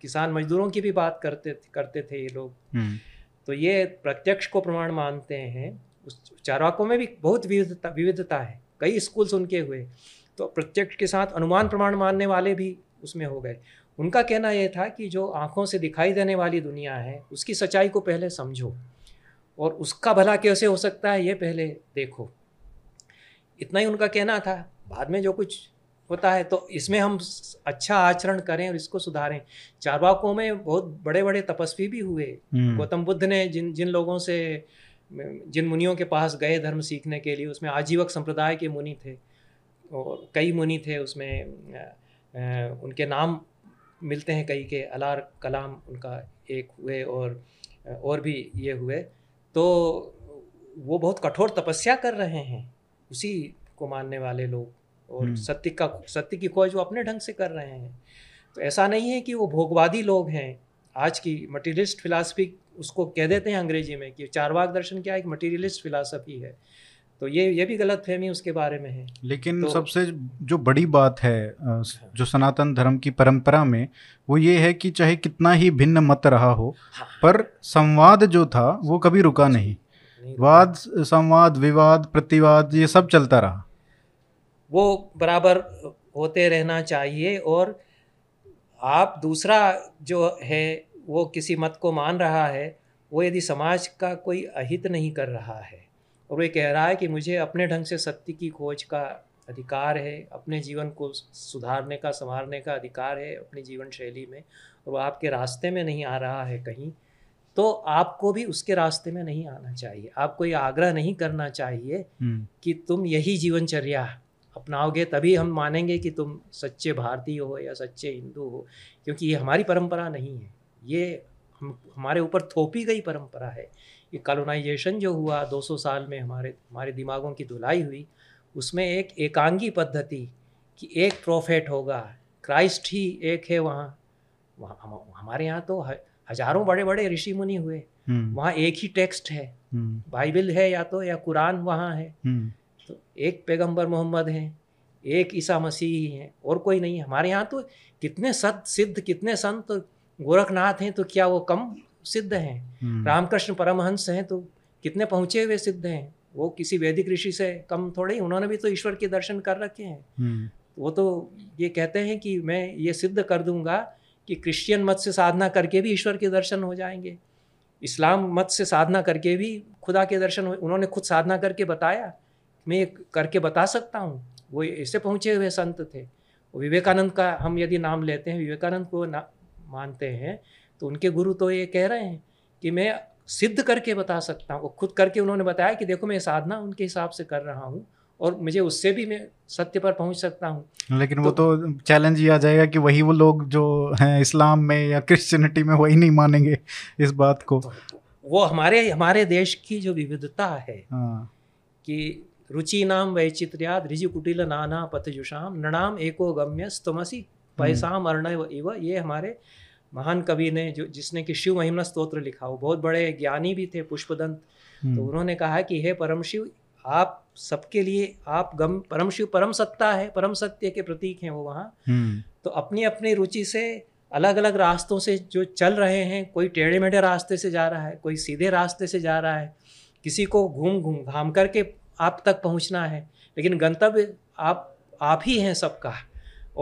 किसान मजदूरों की भी बात करते थे ये लोग, तो ये प्रत्यक्ष को प्रमाण मानते हैं। उस चारवाकों में भी बहुत विविधता है, कई स्कूल्स उनके हुए, तो प्रत्यक्ष के साथ अनुमान प्रमाण मानने वाले भी उसमें हो गए। उनका कहना यह था कि जो आँखों से दिखाई देने वाली दुनिया है उसकी सच्चाई को पहले समझो और उसका भला कैसे हो सकता है ये पहले देखो, इतना ही उनका कहना था। बाद में जो कुछ होता है तो इसमें हम अच्छा आचरण करें और इसको सुधारें। चारवाकों में बहुत बड़े बड़े तपस्वी भी हुए। गौतम बुद्ध ने जिन लोगों से, जिन मुनियों के पास गए धर्म सीखने के लिए, उसमें आजीवक संप्रदाय के मुनि थे और कई मुनि थे उसमें, उनके नाम मिलते हैं कई के, अलार कलाम उनका एक हुए और भी ये हुए। तो वो बहुत कठोर तपस्या कर रहे हैं उसी को मानने वाले लोग, और सत्य की खोज वो अपने ढंग से कर रहे हैं। तो ऐसा नहीं है कि वो भोगवादी लोग हैं। आज की मटेरियलिस्ट फिलासफी उसको कह देते हैं अंग्रेजी में कि चारवाक दर्शन क्या एक मटेरियलिस्ट फिलासफी है, तो ये भी गलतफहमी उसके बारे में है। लेकिन तो सबसे जो बड़ी बात है जो सनातन धर्म की परंपरा में वो ये है कि चाहे कितना ही भिन्न मत रहा हो, पर संवाद जो था वो कभी रुका नहीं। वाद, संवाद, विवाद, प्रतिवाद, ये सब चलता रहा, वो बराबर होते रहना चाहिए। और आप दूसरा जो है वो किसी मत को मान रहा है, वो यदि समाज का कोई अहित नहीं कर रहा है और वो कह रहा है कि मुझे अपने ढंग से सत्य की खोज का अधिकार है, अपने जीवन को सुधारने का संवारने का अधिकार है अपनी जीवन शैली में, और वो आपके रास्ते में नहीं आ रहा है कहीं, तो आपको भी उसके रास्ते में नहीं आना चाहिए। आपको ये आग्रह नहीं करना चाहिए कि तुम यही जीवनचर्या अपनाओगे तभी हम मानेंगे कि तुम सच्चे भारतीय हो या सच्चे हिंदू हो, क्योंकि ये हमारी परंपरा नहीं है, ये हमारे ऊपर थोपी गई परंपरा है। ये कॉलोनाइजेशन जो हुआ 200 साल में हमारे दिमागों की धुलाई हुई, उसमें एक एकांगी पद्धति कि एक प्रोफेट होगा, क्राइस्ट ही एक है। वहाँ हमारे यहाँ तो हजारों बड़े बड़े ऋषि मुनि हुए, वहाँ एक ही टेक्स्ट है, बाइबल है या तो, या कुरान वहाँ है। तो एक पैगंबर मोहम्मद हैं, एक ईसा मसीह हैं, और कोई नहीं। हमारे यहाँ तो कितने सत्य सिद्ध, कितने संत, गोरखनाथ हैं तो क्या वो कम सिद्ध हैं? रामकृष्ण परमहंस हैं तो कितने पहुँचे हुए सिद्ध हैं, वो किसी वैदिक ऋषि से कम थोड़े? उन्होंने भी तो ईश्वर के दर्शन कर रखे हैं। वो तो ये कहते हैं कि मैं ये सिद्ध कर दूंगा कि क्रिश्चियन मत से साधना करके भी ईश्वर के दर्शन हो जाएंगे, इस्लाम मत से साधना करके भी खुदा के दर्शन हो। उन्होंने खुद साधना करके बताया, मैं ये करके बता सकता हूँ। वो ऐसे पहुँचे हुए संत थे। विवेकानंद का हम यदि नाम लेते हैं, विवेकानंद को मानते हैं, तो उनके गुरु तो ये कह रहे हैं कि मैं सिद्ध करके बता सकता हूँ। वो खुद करके उन्होंने बताया कि देखो मैं साधना उनके हिसाब से कर रहा हूँ और मुझे उससे भी मैं सत्य पर पहुँच सकता हूँ। लेकिन वो तो चैलेंज ये आ जाएगा कि वही वो लोग जो हैं इस्लाम में या क्रिश्चियनिटी में वही नहीं मानेंगे इस बात को। वो हमारे देश की जो विविधता है कि रुचि नाम वैचित्र्याद ऋजु कुटिल नाना पथजुषाम नृणाम एको गम्य स्तमसी पैसाम अर्णव इव, ये हमारे महान कवि ने जिसने कि शिव महिम्न स्तोत्र लिखा, वो बहुत बड़े ज्ञानी भी थे, पुष्पदंत। तो उन्होंने कहा कि हे परम शिव, आप सबके लिए आप गम, परम शिव परम सत्ता है, परम सत्य के प्रतीक हैं वो वहाँ। तो अपनी अपनी रुचि से अलग अलग रास्तों से जो चल रहे हैं, कोई टेढ़े मेढ़े रास्ते से जा रहा है, कोई सीधे रास्ते से जा रहा है, किसी को घूम घाम करके आप तक पहुँचना है, लेकिन गंतव्य आप ही हैं सबका।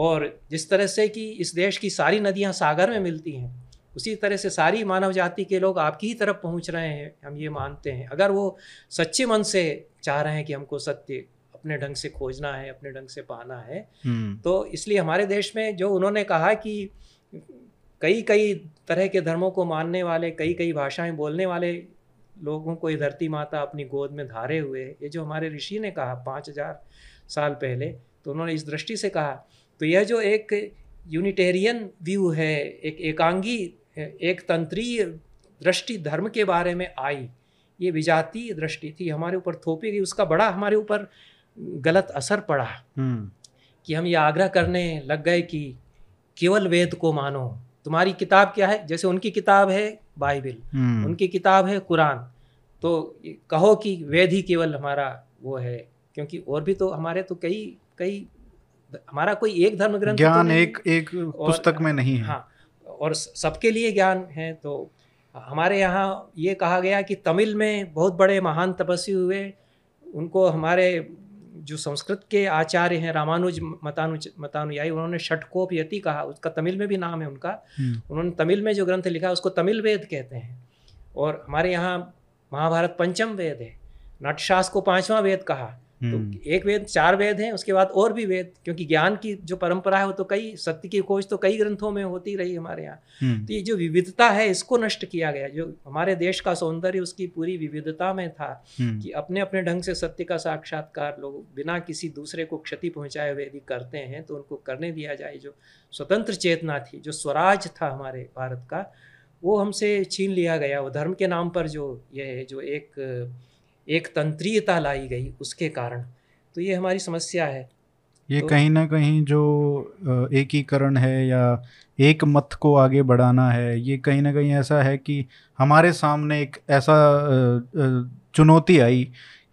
और जिस तरह से कि इस देश की सारी नदियां सागर में मिलती हैं, उसी तरह से सारी मानव जाति के लोग आपकी ही तरफ पहुंच रहे हैं, हम ये मानते हैं, अगर वो सच्चे मन से चाह रहे हैं कि हमको सत्य अपने ढंग से खोजना है, अपने ढंग से पाना है। तो इसलिए हमारे देश में जो उन्होंने कहा कि कई कई तरह के धर्मों को मानने वाले, कई कई भाषाएं बोलने वाले लोगों को ये धरती माता अपनी गोद में धारे हुए, ये जो हमारे ऋषि ने कहा 5000 साल पहले, तो उन्होंने इस दृष्टि से कहा। तो यह जो एक यूनिटेरियन व्यू है, एक एकांगी एक तंत्रीय दृष्टि धर्म के बारे में आई, ये विजातीय दृष्टि थी, हमारे ऊपर थोपी गई। उसका बड़ा हमारे ऊपर गलत असर पड़ा कि हम ये आग्रह करने लग गए कि केवल वेद को मानो। तुम्हारी किताब क्या है? जैसे उनकी किताब है बाइबल, उनकी किताब है कुरान, तो कहो कि वेद ही केवल हमारा वो है, क्योंकि और भी तो हमारे तो कई कई, हमारा कोई एक धर्म ग्रंथ ज्ञान तो एक पुस्तक में नहीं है। हाँ, और सबके लिए ज्ञान है। तो हमारे यहाँ ये कहा गया कि तमिल में बहुत बड़े महान तपस्वी हुए, उनको हमारे जो संस्कृत के आचार्य हैं रामानुज मतानुयायी, उन्होंने षटकोप यति कहा, उसका तमिल में भी नाम है उनका। उन्होंने तमिल में जो ग्रंथ लिखा उसको तमिल वेद कहते हैं। और हमारे यहाँ महाभारत पंचम वेद है, नाट्यशास्त्र को 5वां वेद कहा। तो एक वेद, 4 वेद हैं, उसके बाद और भी वेद, क्योंकि ज्ञान की जो परंपरा है वो तो कई, सत्य की खोज तो कई ग्रंथों में होती रही हमारे यहाँ। तो ये जो विविधता है इसको नष्ट किया गया। जो हमारे देश का सौंदर्य उसकी पूरी विविधता में था कि अपने अपने ढंग से सत्य का साक्षात्कार लोग बिना किसी दूसरे को क्षति पहुंचाए हुए यदि करते हैं तो उनको करने दिया जाए। जो स्वतंत्र चेतना थी, जो स्वराज था हमारे भारत का, वो हमसे छीन लिया गया। वो धर्म के नाम पर जो ये जो एक तंत्रीयता लाई गई उसके कारण। तो ये हमारी समस्या है। ये तो कहीं ना कहीं जो एकीकरण है या एक मत को आगे बढ़ाना है, ये कहीं ना कहीं ऐसा है कि हमारे सामने एक ऐसा चुनौती आई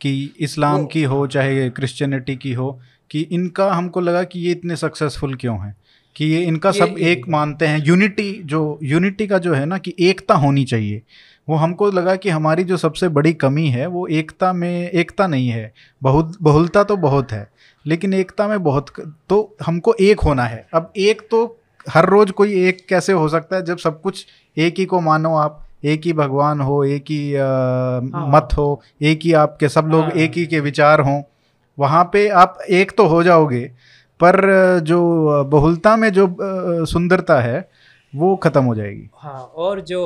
कि इस्लाम की हो चाहे क्रिश्चियनिटी की हो, कि इनका हमको लगा कि ये इतने सक्सेसफुल क्यों हैं, कि ये इनका सब एक मानते हैं। यूनिटी का जो है ना कि एकता होनी चाहिए, वो हमको लगा कि हमारी जो सबसे बड़ी कमी है वो एकता में, एकता नहीं है, बहुलता तो बहुत है लेकिन एकता में बहुत, तो हमको एक होना है। अब एक तो हर रोज़ कोई एक कैसे हो सकता है जब सब कुछ एक ही को मानो आप, एक ही भगवान हो, एक ही मत हो, एक ही आपके सब लोग एक ही के विचार हों, वहाँ पे आप एक तो हो जाओगे, पर जो बहुलता में जो सुंदरता है वो ख़त्म हो जाएगी। हाँ, और जो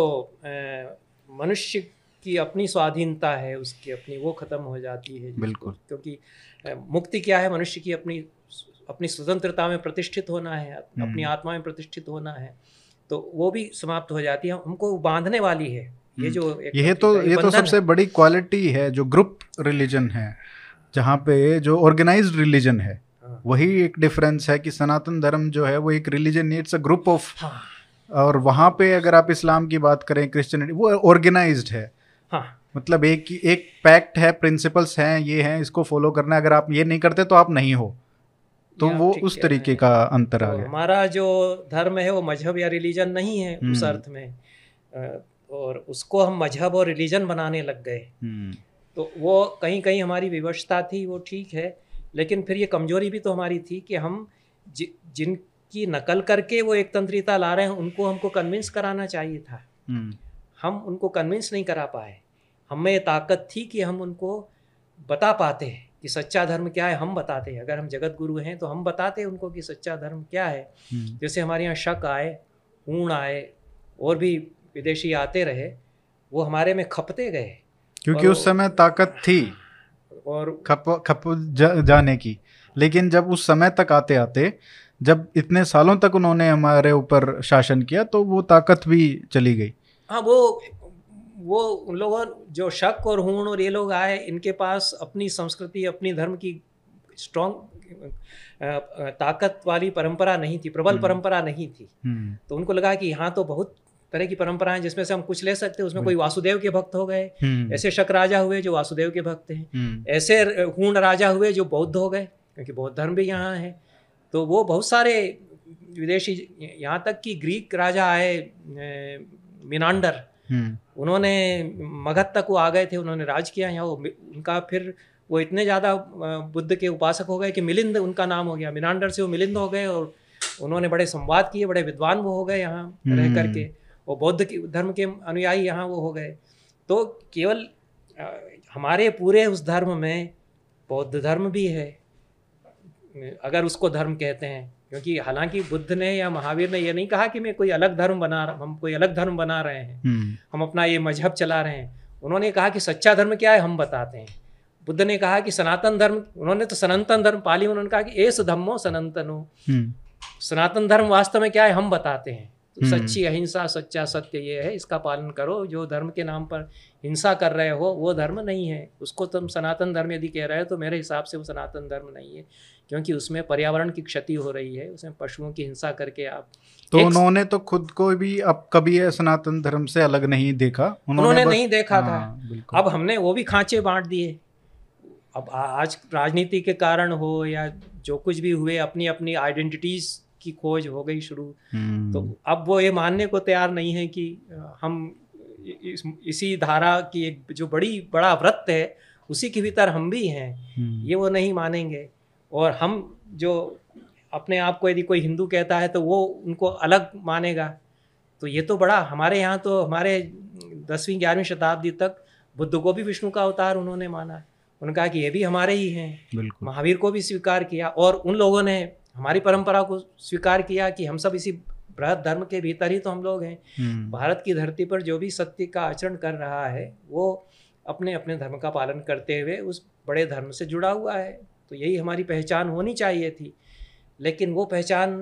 मनुष्य की अपनी स्वाधीनता है उसकी अपनी वो ख़त्म हो जाती है। बिल्कुल, क्योंकि मुक्ति क्या है? मनुष्य की अपनी अपनी स्वतंत्रता में प्रतिष्ठित होना है, अपनी आत्मा में प्रतिष्ठित होना है, तो वो भी समाप्त हो जाती है, हमको बांधने वाली है ये जो एक ये तो सबसे बड़ी क्वालिटी है जो ग्रुप रिलीजन है, जहाँ पे जो ऑर्गेनाइज्ड रिलीजन है। वही एक डिफरेंस है कि सनातन धर्म जो है वो एक religion, it's a group of, और वहाँ पे अगर आप इस्लाम की बात करें, क्रिश्चियनिटी, वो ऑर्गेनाइज्ड है। हाँ, मतलब एक पैक्ट है, प्रिंसिपल्स हैं, ये हैं, इसको फॉलो करना है, अगर आप ये नहीं करते तो आप नहीं हो, तो वो उस तरीके का अंतर आ गया। हमारा जो धर्म है वो मजहब या रिलीजन नहीं है उस अर्थ में, और उसको हम मजहब और रिलीजन बनाने लग गए, तो वो कहीं कहीं हमारी विवशता थी, वो ठीक है, लेकिन फिर ये कमजोरी भी तो हमारी थी कि हम जिनकी नकल करके वो एक तंत्रिता ला रहे हैं उनको हमको कन्विंस कराना चाहिए था। हम उनको कन्विंस नहीं करा पाए, हमें ये ताकत थी कि हम उनको बता पाते हैं कि सच्चा धर्म क्या है, हम बताते हैं। अगर हम जगत गुरु हैं तो हम बताते हैं उनको कि सच्चा धर्म क्या है। जैसे हमारे यहाँ शक आए, ऊण आए, और भी विदेशी आते रहे, वो हमारे में खपते गए, क्योंकि उस समय ताकत थी और खप जाने की। लेकिन जब उस समय तक आते आते, जब इतने सालों तक उन्होंने हमारे ऊपर शासन किया, तो वो ताकत भी चली गई। हाँ, वो उन लोगों, जो शक और हूण और ये लोग आए, इनके पास अपनी संस्कृति, अपनी धर्म की स्ट्रॉन्ग ताकत वाली परंपरा नहीं थी, प्रबल परंपरा नहीं थी, तो उनको लगा कि यहाँ तो बहुत तरह की परंपराएं जिसमें से हम कुछ ले सकते हैं। उसमें कोई वासुदेव के भक्त हो गए, ऐसे शक राजा हुए जो वासुदेव के भक्त हैं, ऐसे हूण राजा हुए जो बौद्ध हो गए, क्योंकि बौद्ध धर्म भी यहाँ है, तो वो बहुत सारे विदेशी, यहाँ तक कि ग्रीक राजा आए, मिनांडर, उन्होंने मगध तक वो आ गए थे, उन्होंने राज किया यहाँ। उनका फिर वो इतने ज़्यादा बुद्ध के उपासक हो गए कि मिलिंद उनका नाम हो गया, मिनांडर से वो मिलिंद हो गए, और उन्होंने बड़े संवाद किए, बड़े विद्वान वो हो गए यहाँ रह करके, वो बौद्ध धर्म के अनुयायी यहाँ वो हो गए। तो केवल हमारे पूरे उस धर्म में बौद्ध धर्म भी है, अगर उसको धर्म कहते हैं, क्योंकि हालांकि बुद्ध ने या महावीर ने ये नहीं कहा कि मैं कोई अलग धर्म बना, हम कोई अलग धर्म बना रहे हैं, हम अपना ये मजहब चला रहे हैं। उन्होंने कहा कि सच्चा धर्म क्या है हम बताते हैं। बुद्ध ने कहा कि सनातन धर्म, उन्होंने तो सनातन धर्म पाली, उन्होंने कहा कि एस धम्मो सनातनो, सनातन धर्म वास्तव में क्या है हम बताते हैं। तो सच्ची अहिंसा, सच्चा सत्य ये है, इसका पालन करो। जो धर्म के नाम पर हिंसा कर रहे हो वो धर्म नहीं है, उसको तुम सनातन धर्म यदि कह रहे हो तो मेरे हिसाब से वो सनातन धर्म नहीं है, क्योंकि उसमें पर्यावरण की क्षति हो रही है, उसमें पशुओं की हिंसा करके आप तो उन्होंने तो खुद को भी अब कभी सनातन धर्म से अलग नहीं देखा, उन्होंने नहीं देखा था। अब हमने वो भी खांचे बांट दिए, अब आज राजनीति के कारण हो या जो कुछ भी हुए, अपनी अपनी आइडेंटिटीज की खोज हो गई शुरू। तो अब वो ये मानने को तैयार नहीं है कि हम इसी धारा की एक जो बड़ा व्रत है उसी के भीतर हम भी हैं, ये वो नहीं मानेंगे। और हम जो अपने आप को यदि कोई हिंदू कहता है तो वो उनको अलग मानेगा। तो ये तो बड़ा, हमारे यहाँ तो हमारे 10वीं 11वीं शताब्दी तक बुद्ध को भी विष्णु का अवतार उन्होंने माना, उन्होंने कहा कि ये भी हमारे ही हैं, महावीर को भी स्वीकार किया, और उन लोगों ने हमारी परंपरा को स्वीकार किया कि हम सब इसी बृहद धर्म के भीतर ही तो हम लोग हैं। भारत की धरती पर जो भी सत्य का आचरण कर रहा है वो अपने अपने धर्म का पालन करते हुए उस बड़े धर्म से जुड़ा हुआ है, तो यही हमारी पहचान होनी चाहिए थी। लेकिन वो पहचान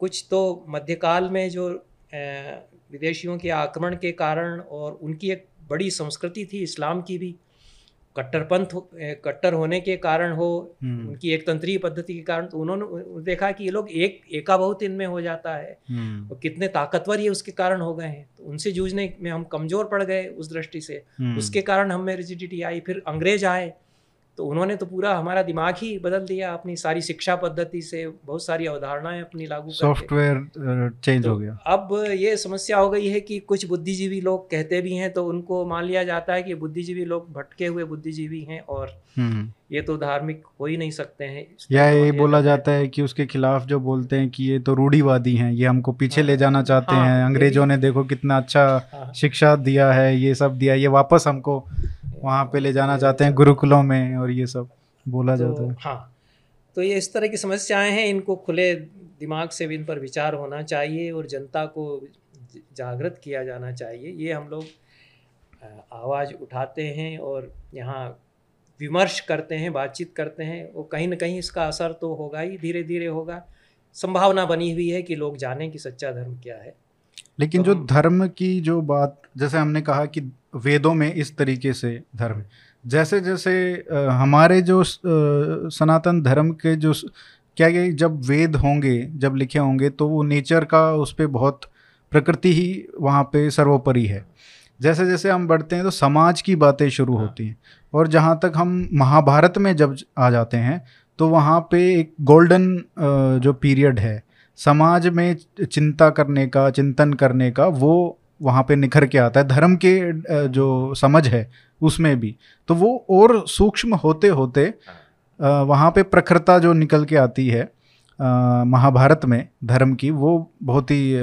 कुछ तो मध्यकाल में जो विदेशियों के आक्रमण के कारण, और उनकी एक बड़ी संस्कृति थी इस्लाम की भी, कट्टर होने के कारण हो, उनकी एक तंत्रीय पद्धति के कारण, तो उन्होंने देखा कि ये लोग एका बहुत इनमें हो जाता है, और कितने ताकतवर ये उसके कारण हो गए हैं, तो उनसे जूझने में हम कमजोर पड़ गए उस दृष्टि से, उसके कारण हम में रिजिडिटी आई। फिर अंग्रेज आए तो उन्होंने तो पूरा हमारा दिमाग ही बदल दिया अपनी सारी शिक्षा पद्धति से, बहुत सारी अवधारणाएं अपनी लागू, सॉफ्टवेयर चेंज हो गया। अब ये समस्या हो गई है कि कुछ बुद्धिजीवी लोग कहते भी हैं तो उनको मान लिया जाता है कि बुद्धिजीवी लोग भटके हुए बुद्धिजीवी हैं और ये तो धार्मिक हो ही नहीं सकते हैं, या ये बोला जाता है कि उसके खिलाफ जो बोलते हैं कि ये तो रूढ़िवादी हैं, ये हमको पीछे ले जाना चाहते हैं, अंग्रेजों ने देखो कितना अच्छा शिक्षा दिया है, ये सब दिया, ये वापस हमको वहाँ पे ले जाना चाहते हैं गुरुकुलों में, और ये सब बोला जाता है। हाँ, तो ये इस तरह की समस्याएं हैं, इनको खुले दिमाग से भी इन पर विचार होना चाहिए और जनता को जागृत किया जाना चाहिए। ये हम लोग आवाज़ उठाते हैं और यहाँ विमर्श करते हैं, बातचीत करते हैं, वो कहीं ना कहीं इसका असर तो होगा ही, धीरे धीरे होगा। संभावना बनी हुई है कि लोग जाने कि सच्चा धर्म क्या है। लेकिन तो जो धर्म की जो बात, जैसे हमने कहा कि वेदों में इस तरीके से धर्म, जैसे जैसे हमारे जो सनातन धर्म के जो क्या क्या जब वेद होंगे, जब लिखे होंगे, तो वो नेचर का, उस पर बहुत प्रकृति ही वहाँ पे सर्वोपरि है। जैसे जैसे हम बढ़ते हैं तो समाज की बातें शुरू होती हैं, और जहाँ तक हम महाभारत में जब आ जाते हैं तो वहाँ पे एक गोल्डन जो पीरियड है समाज में चिंता करने का, चिंतन करने का, वो वहाँ पे निखर के आता है। धर्म के जो समझ है उसमें भी तो वो और सूक्ष्म होते होते वहाँ पे प्रखरता जो निकल के आती है महाभारत में धर्म की, वो बहुत ही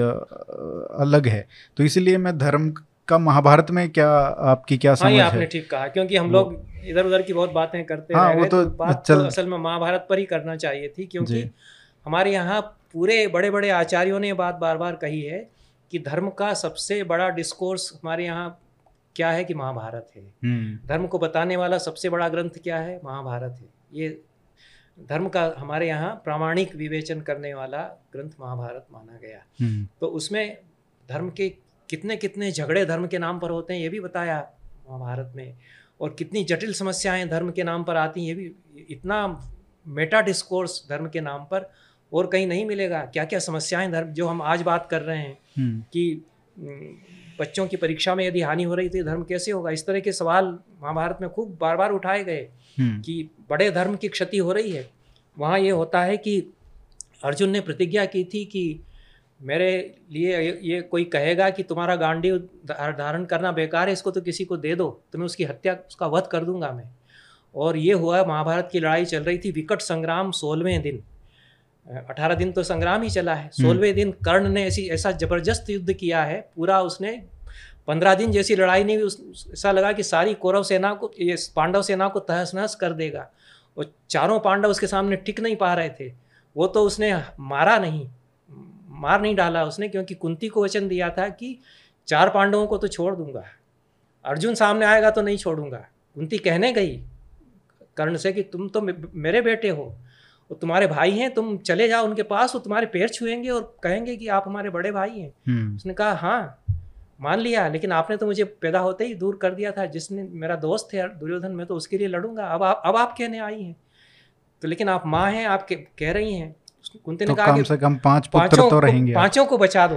अलग है। तो इसलिए मैं धर्म का महाभारत में क्या आपकी क्या समझ है? आपने ठीक कहा, क्योंकि हम लोग इधर उधर की बहुत बातें करते हैं। वो तो बात असल में महाभारत पर ही करना चाहिए थी, क्योंकि हमारे यहाँ पूरे बड़े बड़े आचार्यों ने बात बार बार कही है कि धर्म का सबसे बड़ा डिस्कोर्स हमारे यहाँ क्या है कि महाभारत है। धर्म को बताने वाला सबसे बड़ा ग्रंथ क्या है? महाभारत है। ये धर्म का हमारे यहाँ प्रामाणिक विवेचन करने वाला ग्रंथ महाभारत माना गया। तो उसमें धर्म के कितने कितने झगड़े धर्म के नाम पर होते हैं ये भी बताया महाभारत में, और कितनी जटिल समस्याएं धर्म के नाम पर आती हैं ये भी। इतना मेटा डिस्कोर्स धर्म के नाम पर और कहीं नहीं मिलेगा। क्या क्या समस्याएं धर्म, जो हम आज बात कर रहे हैं कि बच्चों की परीक्षा में यदि हानि हो रही थी धर्म कैसे होगा, इस तरह के सवाल महाभारत में खूब बार बार उठाए गए कि बड़े धर्म की क्षति हो रही है। वहाँ ये होता है कि अर्जुन ने प्रतिज्ञा की थी कि मेरे लिए ये कोई कहेगा कि तुम्हारा गांडीव धारण करना बेकार है, इसको तो किसी को दे दो, तुम्हें उसकी हत्या, उसका वध कर दूंगा मैं। और ये हुआ, महाभारत की लड़ाई चल रही थी, विकट संग्राम, 16वें दिन, 18 दिन तो संग्राम ही चला है, 16वें दिन कर्ण ने ऐसा जबरदस्त युद्ध किया है पूरा, उसने 15 दिन जैसी लड़ाई नहीं हुई, ऐसा लगा कि सारी कौरव सेना को, ये पांडव सेना को तहस नहस कर देगा। और चारों पांडव उसके सामने टिक नहीं पा रहे थे। वो तो उसने मार नहीं डाला उसने, क्योंकि कुंती को वचन दिया था कि 4 पांडवों को तो छोड़ दूंगा, अर्जुन सामने आएगा तो नहीं छोड़ूंगा। कुंती कहने गई कर्ण से कि तुम तो मेरे बेटे हो और तुम्हारे भाई हैं, तुम चले जाओ उनके पास, वो तुम्हारे पैर छुएंगे और कहेंगे कि आप हमारे बड़े भाई हैं। उसने कहा हाँ मान लिया, लेकिन आपने तो मुझे पैदा होते ही दूर कर दिया था, जिसने मेरा दोस्त है दुर्योधन, मैं तो उसके लिए लड़ूंगा, अब आप कहने आई हैं, तो लेकिन आप माँ हैं, आप कह रही हैं। कुंती ने कहा कम से कम 5 पुत्र तो रहेंगे, 5 को बचा दो।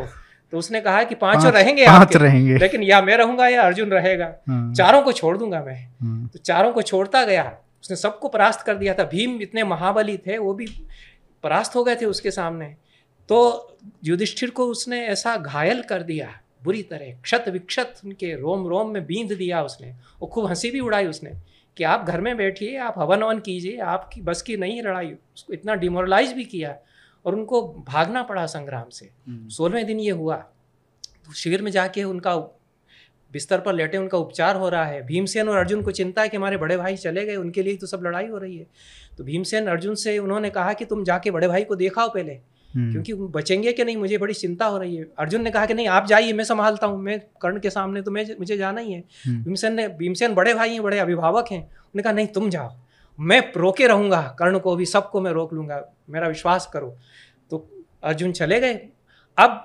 तो उसने कहा कि 5 रहेंगे, 5 रहेंगे, लेकिन या मैं रहूंगा या अर्जुन रहेगा, 4 को छोड़ दूंगा मैं। तो 4 को छोड़ता गया, उसने सबको परास्त कर दिया था। भीम इतने महाबली थे, वो भी परास्त हो गए थे उसके सामने। तो युधिष्ठिर को उसने ऐसा घायल कर दिया, बुरी तरह क्षत विक्षत उनके रोम रोम में बींध दिया उसने, और खूब हंसी भी उड़ाई उसने कि आप घर में बैठिए, आप हवन वन कीजिए, आपकी बस की नहीं लड़ाई। उसको इतना डिमोरलाइज भी किया और उनको भागना पड़ा संग्राम से। 16वें दिन ये हुआ, तो शिविर में जाके उनका बिस्तर पर लेटे उनका उपचार हो रहा है। भीमसेन और अर्जुन को चिंता है कि हमारे बड़े भाई चले गए, उनके लिए तो सब लड़ाई हो रही है। तो भीमसेन अर्जुन से उन्होंने कहा कि तुम जाके बड़े भाई को देखाओ पहले, क्योंकि बचेंगे कि नहीं मुझे बड़ी चिंता हो रही है। अर्जुन ने कहा कि नहीं आप जाइए, मैं संभालता हूँ, मैं कर्ण के सामने तो मुझे जाना ही है। भीमसेन बड़े भाई हैं, बड़े अभिभावक हैं, उन्होंने कहा नहीं तुम जाओ, मैं रोके रहूँगा, कर्ण को भी सबको मैं रोक लूँगा, मेरा विश्वास करो। तो अर्जुन चले गए। अब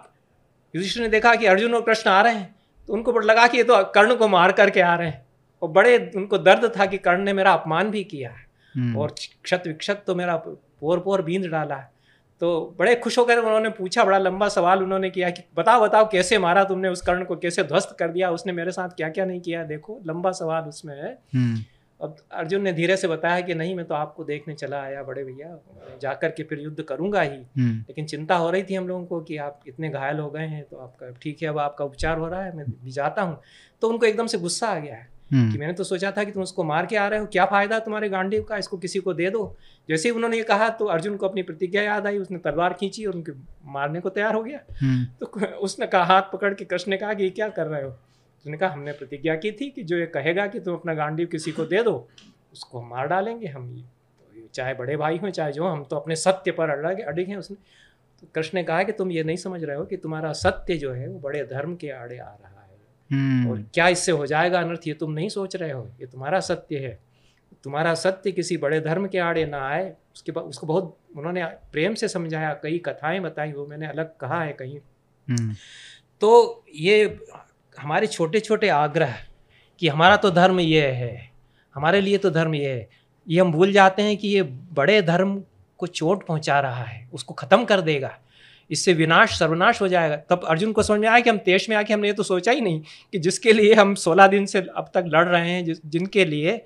युधिष्ठिर ने देखा कि अर्जुन और कृष्ण आ रहे हैं, तो उनको लगा कि ये तो कर्ण को मार करके आ रहे हैं, और बड़े उनको दर्द था कि कर्ण ने मेरा अपमान भी किया है और क्षत विक्षत तो मेरा पोर बींद डाला है। तो बड़े खुश होकर उन्होंने पूछा, बड़ा लंबा सवाल उन्होंने किया कि बताओ कैसे मारा तुमने उस कर्ण को, कैसे ध्वस्त कर दिया, उसने मेरे साथ क्या क्या नहीं किया, देखो लंबा सवाल उसमें है। अब अर्जुन ने धीरे से बताया कि नहीं, मैं तो आपको देखने चला आया बड़े भैया, जाकर के फिर युद्ध करूंगा ही, लेकिन चिंता हो रही थी हम लोगों को कि आप इतने घायल हो गए हैं, तो आपका ठीक है, अब आपका उपचार हो रहा है, मैं भी जाता हूँ। तो उनको एकदम से गुस्सा आ गया है कि मैंने तो सोचा था कि तुम उसको मार के आ रहे हो, क्या फायदा तुम्हारे गांडीव का, इसको किसी को दे दो। जैसे ही उन्होंने ये कहा तो अर्जुन को अपनी प्रतिज्ञा याद आई, उसने तलवार खींची और उनके मारने को तैयार हो गया। तो उसने कहा, हाथ पकड़ के कृष्ण ने कहा कि क्या कर रहे हो। उसने कहा हमने प्रतिज्ञा की थी कि जो ये कहेगा कि तुम अपना गांडीव किसी को दे दो उसको हम मार डालेंगे, हम ये चाहे बड़े भाई हों चाहे जो, हम तो अपने सत्य पर अड़िग हैं। उसने तो कृष्ण ने कहा कि तुम ये नहीं समझ रहे हो कि तुम्हारा सत्य जो है वो बड़े धर्म के आड़े आ रहा है और क्या इससे हो जाएगा अनर्थ, ये तुम नहीं सोच रहे हो, ये तुम्हारा सत्य है, तुम्हारा सत्य किसी बड़े धर्म के आड़े ना आए। उसके बाद उसको बहुत उन्होंने प्रेम से समझाया, कई कथाएं बताई, वो मैंने अलग कहा है कहीं। तो ये हमारे छोटे छोटे आग्रह कि हमारा तो धर्म ये है, हमारे लिए तो धर्म ये है, ये हम भूल जाते हैं कि ये बड़े धर्म को चोट पहुँचा रहा है, उसको ख़त्म कर देगा, इससे विनाश सर्वनाश हो जाएगा। तब अर्जुन को समझ में आया कि हम देश में आके हमने ये तो सोचा ही नहीं कि जिसके लिए हम 16 दिन से अब तक लड़ रहे हैं, जिनके लिए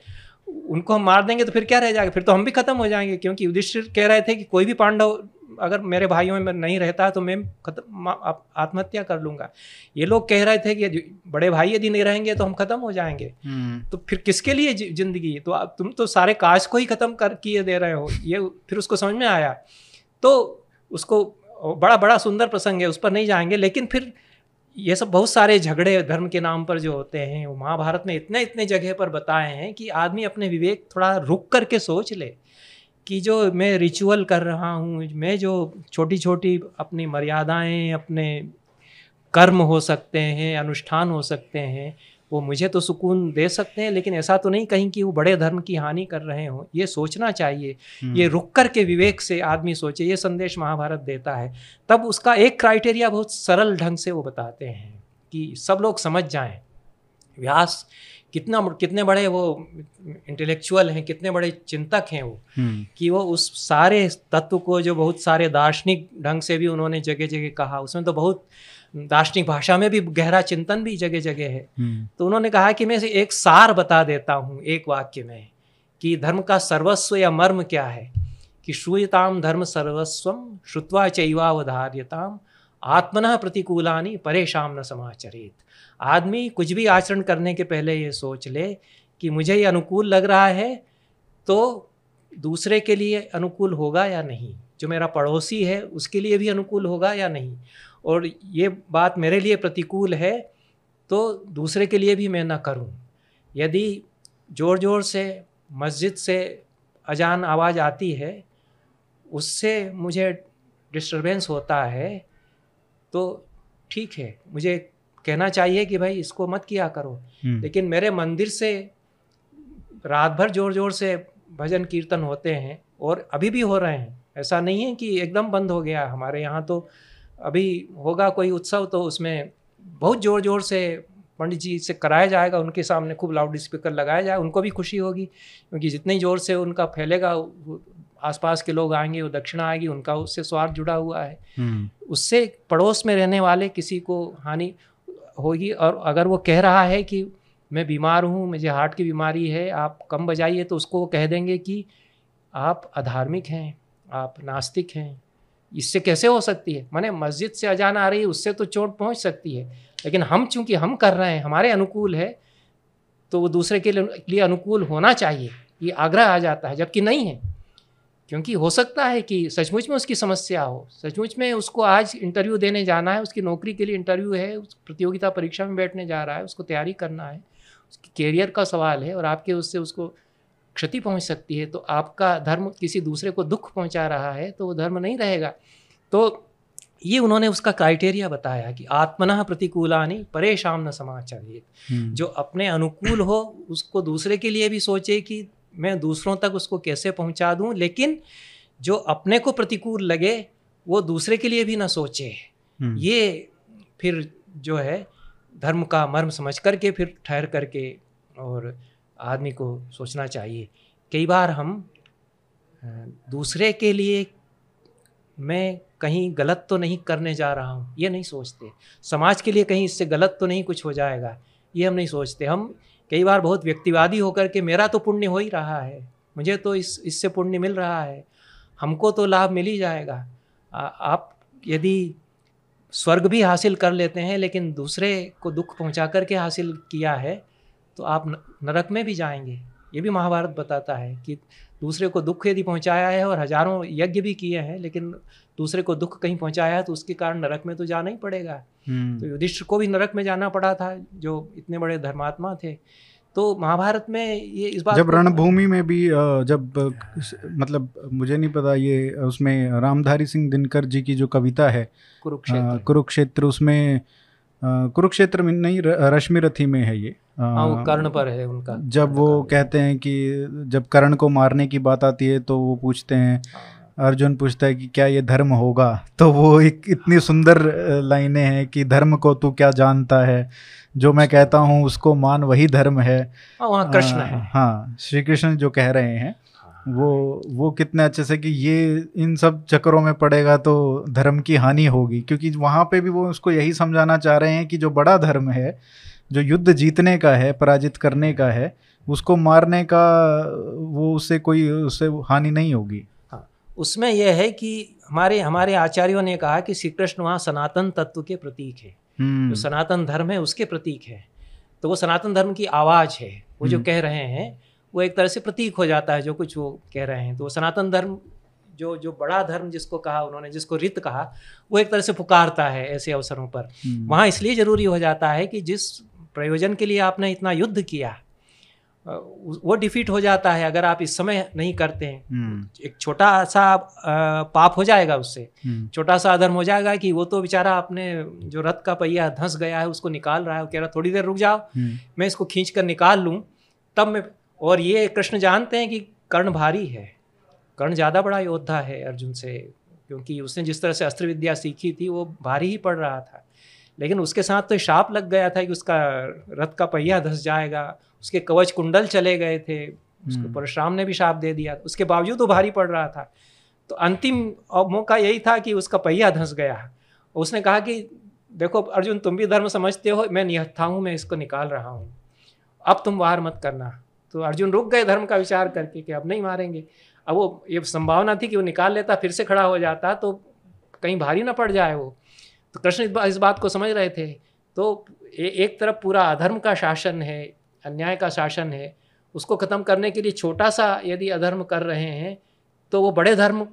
उनको हम मार देंगे तो फिर क्या रह जाएगा, फिर तो हम भी खत्म हो जाएंगे। क्योंकि युधिष्ठिर कह रहे थे कि कोई भी पांडव अगर मेरे भाइयों में नहीं रहता तो मैं आत्महत्या कर लूँगा। ये लोग कह रहे थे कि बड़े भाई यदि नहीं रहेंगे तो हम खत्म हो जाएंगे। तो फिर किसके लिए जिंदगी, तो अब तुम तो सारे काज को ही खत्म कर किए दे रहे हो। ये फिर उसको समझ में आया। तो उसको बड़ा बड़ा सुंदर प्रसंग है, उस पर नहीं जाएंगे। लेकिन फिर ये सब बहुत सारे झगड़े धर्म के नाम पर जो होते हैं वो महाभारत में इतने इतने जगह पर बताए हैं कि आदमी अपने विवेक थोड़ा रुक करके सोच ले कि जो मैं रिचुअल कर रहा हूँ, मैं जो छोटी छोटी अपनी मर्यादाएं, अपने कर्म हो सकते हैं, अनुष्ठान हो सकते हैं, वो मुझे तो सुकून दे सकते हैं, लेकिन ऐसा तो नहीं कहीं कि वो बड़े धर्म की हानि कर रहे हों। ये सोचना चाहिए, ये रुक कर के विवेक से आदमी सोचे। ये संदेश महाभारत देता है। तब उसका एक क्राइटेरिया बहुत सरल ढंग से वो बताते हैं कि सब लोग समझ जाएं। व्यास कितने बड़े वो इंटेलेक्चुअल हैं, कितने बड़े चिंतक हैं वो, कि वो उस सारे तत्व को जो बहुत सारे दार्शनिक ढंग से भी उन्होंने जगह जगह कहा, उसमें तो बहुत दार्शनिक भाषा में भी गहरा चिंतन भी जगह जगह है। तो उन्होंने कहा कि मैं एक सार बता देता हूँ एक वाक्य में कि धर्म का सर्वस्व या मर्म क्या है, कि श्रूयताम धर्म सर्वस्वम श्रुत्वा चैवावधार्यताम आत्मनः प्रतिकूलानि परेशान न समाचरेत। आदमी कुछ भी आचरण करने के पहले ये सोच ले कि मुझे ये अनुकूल लग रहा है तो दूसरे के लिए अनुकूल होगा या नहीं, जो मेरा पड़ोसी है उसके लिए भी अनुकूल होगा या नहीं, और ये बात मेरे लिए प्रतिकूल है तो दूसरे के लिए भी मैं ना करूं। यदि ज़ोर ज़ोर से मस्जिद से अजान आवाज़ आती है उससे मुझे डिस्टर्बेंस होता है तो ठीक है, मुझे कहना चाहिए कि भाई इसको मत किया करो। लेकिन मेरे मंदिर से रात भर ज़ोर ज़ोर से भजन कीर्तन होते हैं और अभी भी हो रहे हैं, ऐसा नहीं है कि एकदम बंद हो गया। हमारे यहाँ तो अभी होगा कोई उत्सव तो उसमें बहुत ज़ोर ज़ोर से पंडित जी से कराया जाएगा, उनके सामने खूब लाउड स्पीकर लगाया जाए, उनको भी खुशी होगी क्योंकि जितने ज़ोर से उनका फैलेगा आसपास के लोग आएंगे, वो दक्षिणा आएगी, उनका उससे स्वार्थ जुड़ा हुआ है, उससे पड़ोस में रहने वाले किसी को हानि होगी। और अगर वो कह रहा है कि मैं बीमार हूँ, मुझे हार्ट की बीमारी है, आप कम बजाइए, तो उसको कह देंगे कि आप अधार्मिक हैं, आप नास्तिक हैं, इससे कैसे हो सकती है। माने मस्जिद से अजान आ रही है उससे तो चोट पहुँच सकती है, लेकिन हम चूँकि हम कर रहे हैं, हमारे अनुकूल है तो वो दूसरे के लिए अनुकूल होना चाहिए, ये आग्रह आ जाता है। जबकि नहीं है, क्योंकि हो सकता है कि सचमुच में उसकी समस्या हो, सचमुच में उसको आज इंटरव्यू देने जाना है, उसकी नौकरी के लिए इंटरव्यू है, उस प्रतियोगिता परीक्षा में बैठने जा रहा है, उसको तैयारी करना है, उसकी कैरियर का सवाल है, और आपके उससे उसको क्षति पहुंच सकती है। तो आपका धर्म किसी दूसरे को दुख पहुंचा रहा है तो वो धर्म नहीं रहेगा। तो ये उन्होंने उसका क्राइटेरिया बताया कि आत्मनः प्रतिकूलानि परेषां न समाचरेत्। जो अपने अनुकूल हो उसको दूसरे के लिए भी सोचे कि मैं दूसरों तक उसको कैसे पहुंचा दूं, लेकिन जो अपने को प्रतिकूल लगे वो दूसरे के लिए भी ना सोचे। ये फिर जो है धर्म का मर्म समझ करके फिर ठहर करके और आदमी को सोचना चाहिए। कई बार हम दूसरे के लिए मैं कहीं गलत तो नहीं करने जा रहा हूँ ये नहीं सोचते, समाज के लिए कहीं इससे गलत तो नहीं कुछ हो जाएगा ये हम नहीं सोचते। हम कई बार बहुत व्यक्तिवादी होकर के मेरा तो पुण्य हो ही रहा है, मुझे तो इससे पुण्य मिल रहा है, हमको तो लाभ मिल ही जाएगा। आप यदि स्वर्ग भी हासिल कर लेते हैं लेकिन दूसरे को दुख पहुंचा करके हासिल किया है तो आप नरक में भी जाएंगे। ये भी महाभारत बताता है कि दूसरे को दुख यदि पहुंचाया है और हजारों यज्ञ भी किए हैं लेकिन दूसरे को दुख कहीं पहुंचाया है तो उसके कारण नरक में तो जाना ही पड़ेगा। तो युधिष्ठिर को भी नरक में जाना पड़ा था जो इतने बड़े धर्मात्मा थे। तो महाभारत में ये इस बात, जब रणभूमि में भी जब मतलब मुझे नहीं पता, ये उसमें रामधारी सिंह दिनकर जी की जो कविता है कुरुक्षेत्र, उसमें कुरुक्षेत्र में नहीं, रश्मि रथी में है ये, कर्ण पर है उनका। जब वो कहते हैं कि जब कर्ण को मारने की बात आती है तो वो पूछते हैं, अर्जुन पूछता है कि क्या ये धर्म होगा, तो वो एक इतनी सुंदर लाइनें हैं कि धर्म को तू क्या जानता है, जो मैं कहता हूँ उसको मान वही धर्म है। वहाँ कृष्ण है, हाँ श्री कृष्ण जो कह रहे हैं वो कितने अच्छे से कि ये इन सब चक्करों में पड़ेगा तो धर्म की हानि होगी, क्योंकि वहाँ पे भी वो उसको यही समझाना चाह रहे हैं कि जो बड़ा धर्म है, जो युद्ध जीतने का है, पराजित करने का है, उसको मारने का वो उससे कोई उससे हानि नहीं होगी। हाँ, उसमें यह है कि हमारे आचार्यों ने कहा कि श्री कृष्ण वहाँ सनातन तत्व के प्रतीक है, जो सनातन धर्म है उसके प्रतीक है, तो वो सनातन धर्म की आवाज़ है। वो जो कह रहे हैं वो एक तरह से प्रतीक हो जाता है जो कुछ वो कह रहे हैं। तो वो सनातन धर्म जो बड़ा धर्म जिसको कहा उन्होंने, जिसको रित कहा, वो एक तरह से पुकारता है ऐसे अवसरों पर। वहाँ इसलिए ज़रूरी हो जाता है कि जिस प्रयोजन के लिए आपने इतना युद्ध किया वो डिफीट हो जाता है। अगर आप इस समय नहीं करते हैं, एक छोटा सा पाप हो जाएगा, उससे छोटा सा अधर्म हो जाएगा कि वो तो बेचारा अपने जो रथ का पहिया धंस गया है उसको निकाल रहा है, वो कह रहा थोड़ी देर रुक जाओ मैं इसको खींच कर निकाल लूँ तब मैं। और ये कृष्ण जानते हैं कि कर्ण भारी है, कर्ण ज़्यादा बड़ा योद्धा है अर्जुन से, क्योंकि उसने जिस तरह से अस्त्र विद्या सीखी थी वो भारी ही पड़ रहा था। लेकिन उसके साथ तो शाप लग गया था कि उसका रथ का पहिया धंस जाएगा, उसके कवच कुंडल चले गए थे, उसको परशुराम ने भी शाप दे दिया, उसके बावजूद वो भारी पड़ रहा था। तो अंतिम मौका यही था कि उसका पहिया धंस गया। उसने कहा कि देखो अर्जुन, तुम भी धर्म समझते हो, मैं निहत्था हूँ, मैं इसको निकाल रहा हूँ, अब तुम वार मत करना। तो अर्जुन रुक गए धर्म का विचार करके कि अब नहीं मारेंगे। अब वो ये संभावना थी कि वो निकाल लेता, फिर से खड़ा हो जाता, तो कहीं भारी ना पड़ जाए वो। तो कृष्ण इस बात को समझ रहे थे। तो एक तरफ पूरा अधर्म का शासन है, अन्याय का शासन है, उसको ख़त्म करने के लिए छोटा सा यदि अधर्म कर रहे हैं तो वो बड़े धर्म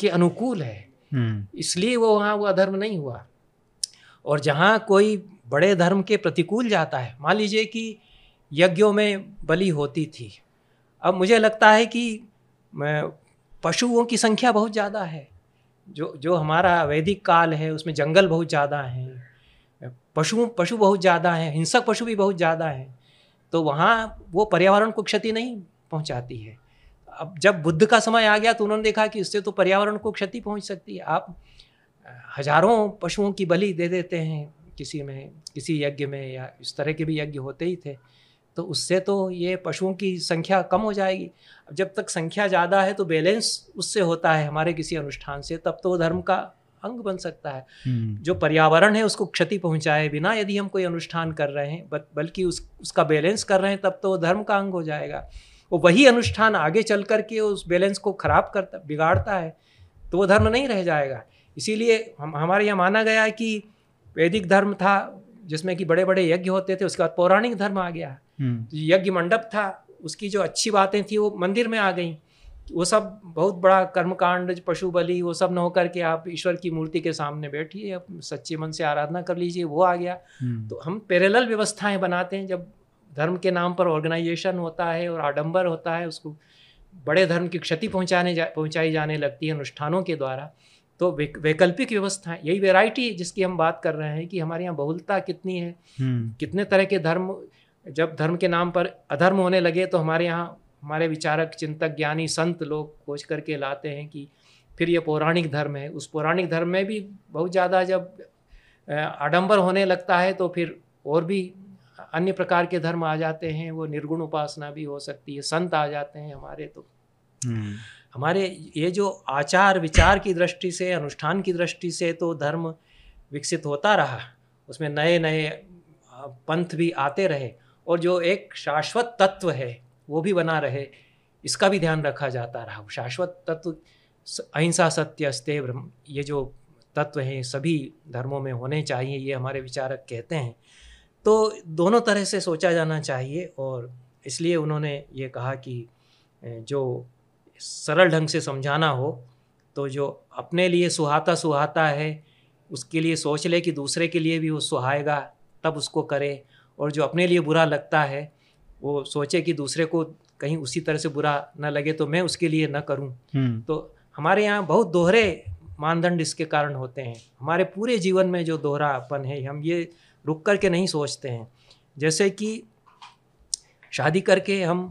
के अनुकूल है, इसलिए वो अधर्म नहीं हुआ। और जहाँ कोई बड़े धर्म के प्रतिकूल जाता है, मान लीजिए कि यज्ञों में बलि होती थी, अब मुझे लगता है कि पशुओं की संख्या बहुत ज़्यादा है, जो हमारा वैदिक काल है उसमें जंगल बहुत ज़्यादा हैं, पशु बहुत ज़्यादा हैं, हिंसक पशु भी बहुत ज़्यादा हैं, तो वहाँ वो पर्यावरण को क्षति नहीं पहुँचाती है। अब जब बुद्ध का समय आ गया तो उन्होंने देखा कि इससे तो पर्यावरण को क्षति पहुँच सकती है। आप हजारों पशुओं की बलि दे देते हैं किसी यज्ञ में, या इस तरह के भी यज्ञ होते ही थे, तो उससे तो ये पशुओं की संख्या कम हो जाएगी। अब जब तक संख्या ज़्यादा है तो बैलेंस उससे होता है हमारे किसी अनुष्ठान से, तब तो धर्म का अंग बन सकता है। जो पर्यावरण है उसको क्षति पहुंचाए बिना यदि हम कोई अनुष्ठान कर रहे हैं, बल्कि उसका बैलेंस कर रहे हैं, तब तो धर्म का अंग हो जाएगा। वो वही अनुष्ठान आगे चल करके उस बैलेंस को खराब करता, बिगाड़ता है, तो वो धर्म नहीं रह जाएगा। इसीलिए हमारे यहाँ माना गया है कि वैदिक धर्म था जिसमें कि बड़े बड़े यज्ञ होते थे, उसके बाद पौराणिक धर्म आ गया, यज्ञ मंडप था, उसकी जो अच्छी बातें थी वो मंदिर में आ गई, वो सब बहुत बड़ा कर्मकांड, पशु बलि, वो सब न होकर के आप ईश्वर की मूर्ति के सामने बैठिए, आप सच्चे मन से आराधना कर लीजिए, वो आ गया। तो हम पैरेलल व्यवस्थाएं बनाते हैं जब धर्म के नाम पर ऑर्गेनाइजेशन होता है और आडंबर होता है, उसको बड़े धर्म की क्षति पहुँचाई जाने लगती है अनुष्ठानों के द्वारा। तो वैकल्पिक व्यवस्था, यही वेराइटी जिसकी हम बात कर रहे हैं कि हमारे यहाँ बहुलता कितनी है, कितने तरह के धर्म। जब धर्म के नाम पर अधर्म होने लगे तो हमारे यहाँ हमारे विचारक, चिंतक, ज्ञानी, संत लोग खोज करके लाते हैं कि फिर ये पौराणिक धर्म है। उस पौराणिक धर्म में भी बहुत ज़्यादा जब आडंबर होने लगता है तो फिर और भी अन्य प्रकार के धर्म आ जाते हैं, वो निर्गुण उपासना भी हो सकती है, संत आ जाते हैं हमारे। तो हमारे ये जो आचार विचार की दृष्टि से, अनुष्ठान की दृष्टि से तो धर्म विकसित होता रहा, उसमें नए नए पंथ भी आते रहे। और जो एक शाश्वत तत्व है वो भी बना रहे, इसका भी ध्यान रखा जाता रहा। शाश्वत तत्व अहिंसा सत्य अस्तेय ब्रह्म, ये जो तत्व हैं सभी धर्मों में होने चाहिए, ये हमारे विचारक कहते हैं। तो दोनों तरह से सोचा जाना चाहिए और इसलिए उन्होंने ये कहा कि जो सरल ढंग से समझाना हो तो जो अपने लिए सुहाता सुहाता है उसके लिए सोच ले कि दूसरे के लिए भी वो सुहाएगा तब उसको करे, और जो अपने लिए बुरा लगता है वो सोचे कि दूसरे को कहीं उसी तरह से बुरा न लगे तो मैं उसके लिए न करूं। तो हमारे यहाँ बहुत दोहरे मानदंड इसके कारण होते हैं। हमारे पूरे जीवन में जो दोहरापन है हम ये रुक कर के नहीं सोचते हैं। जैसे कि शादी करके हम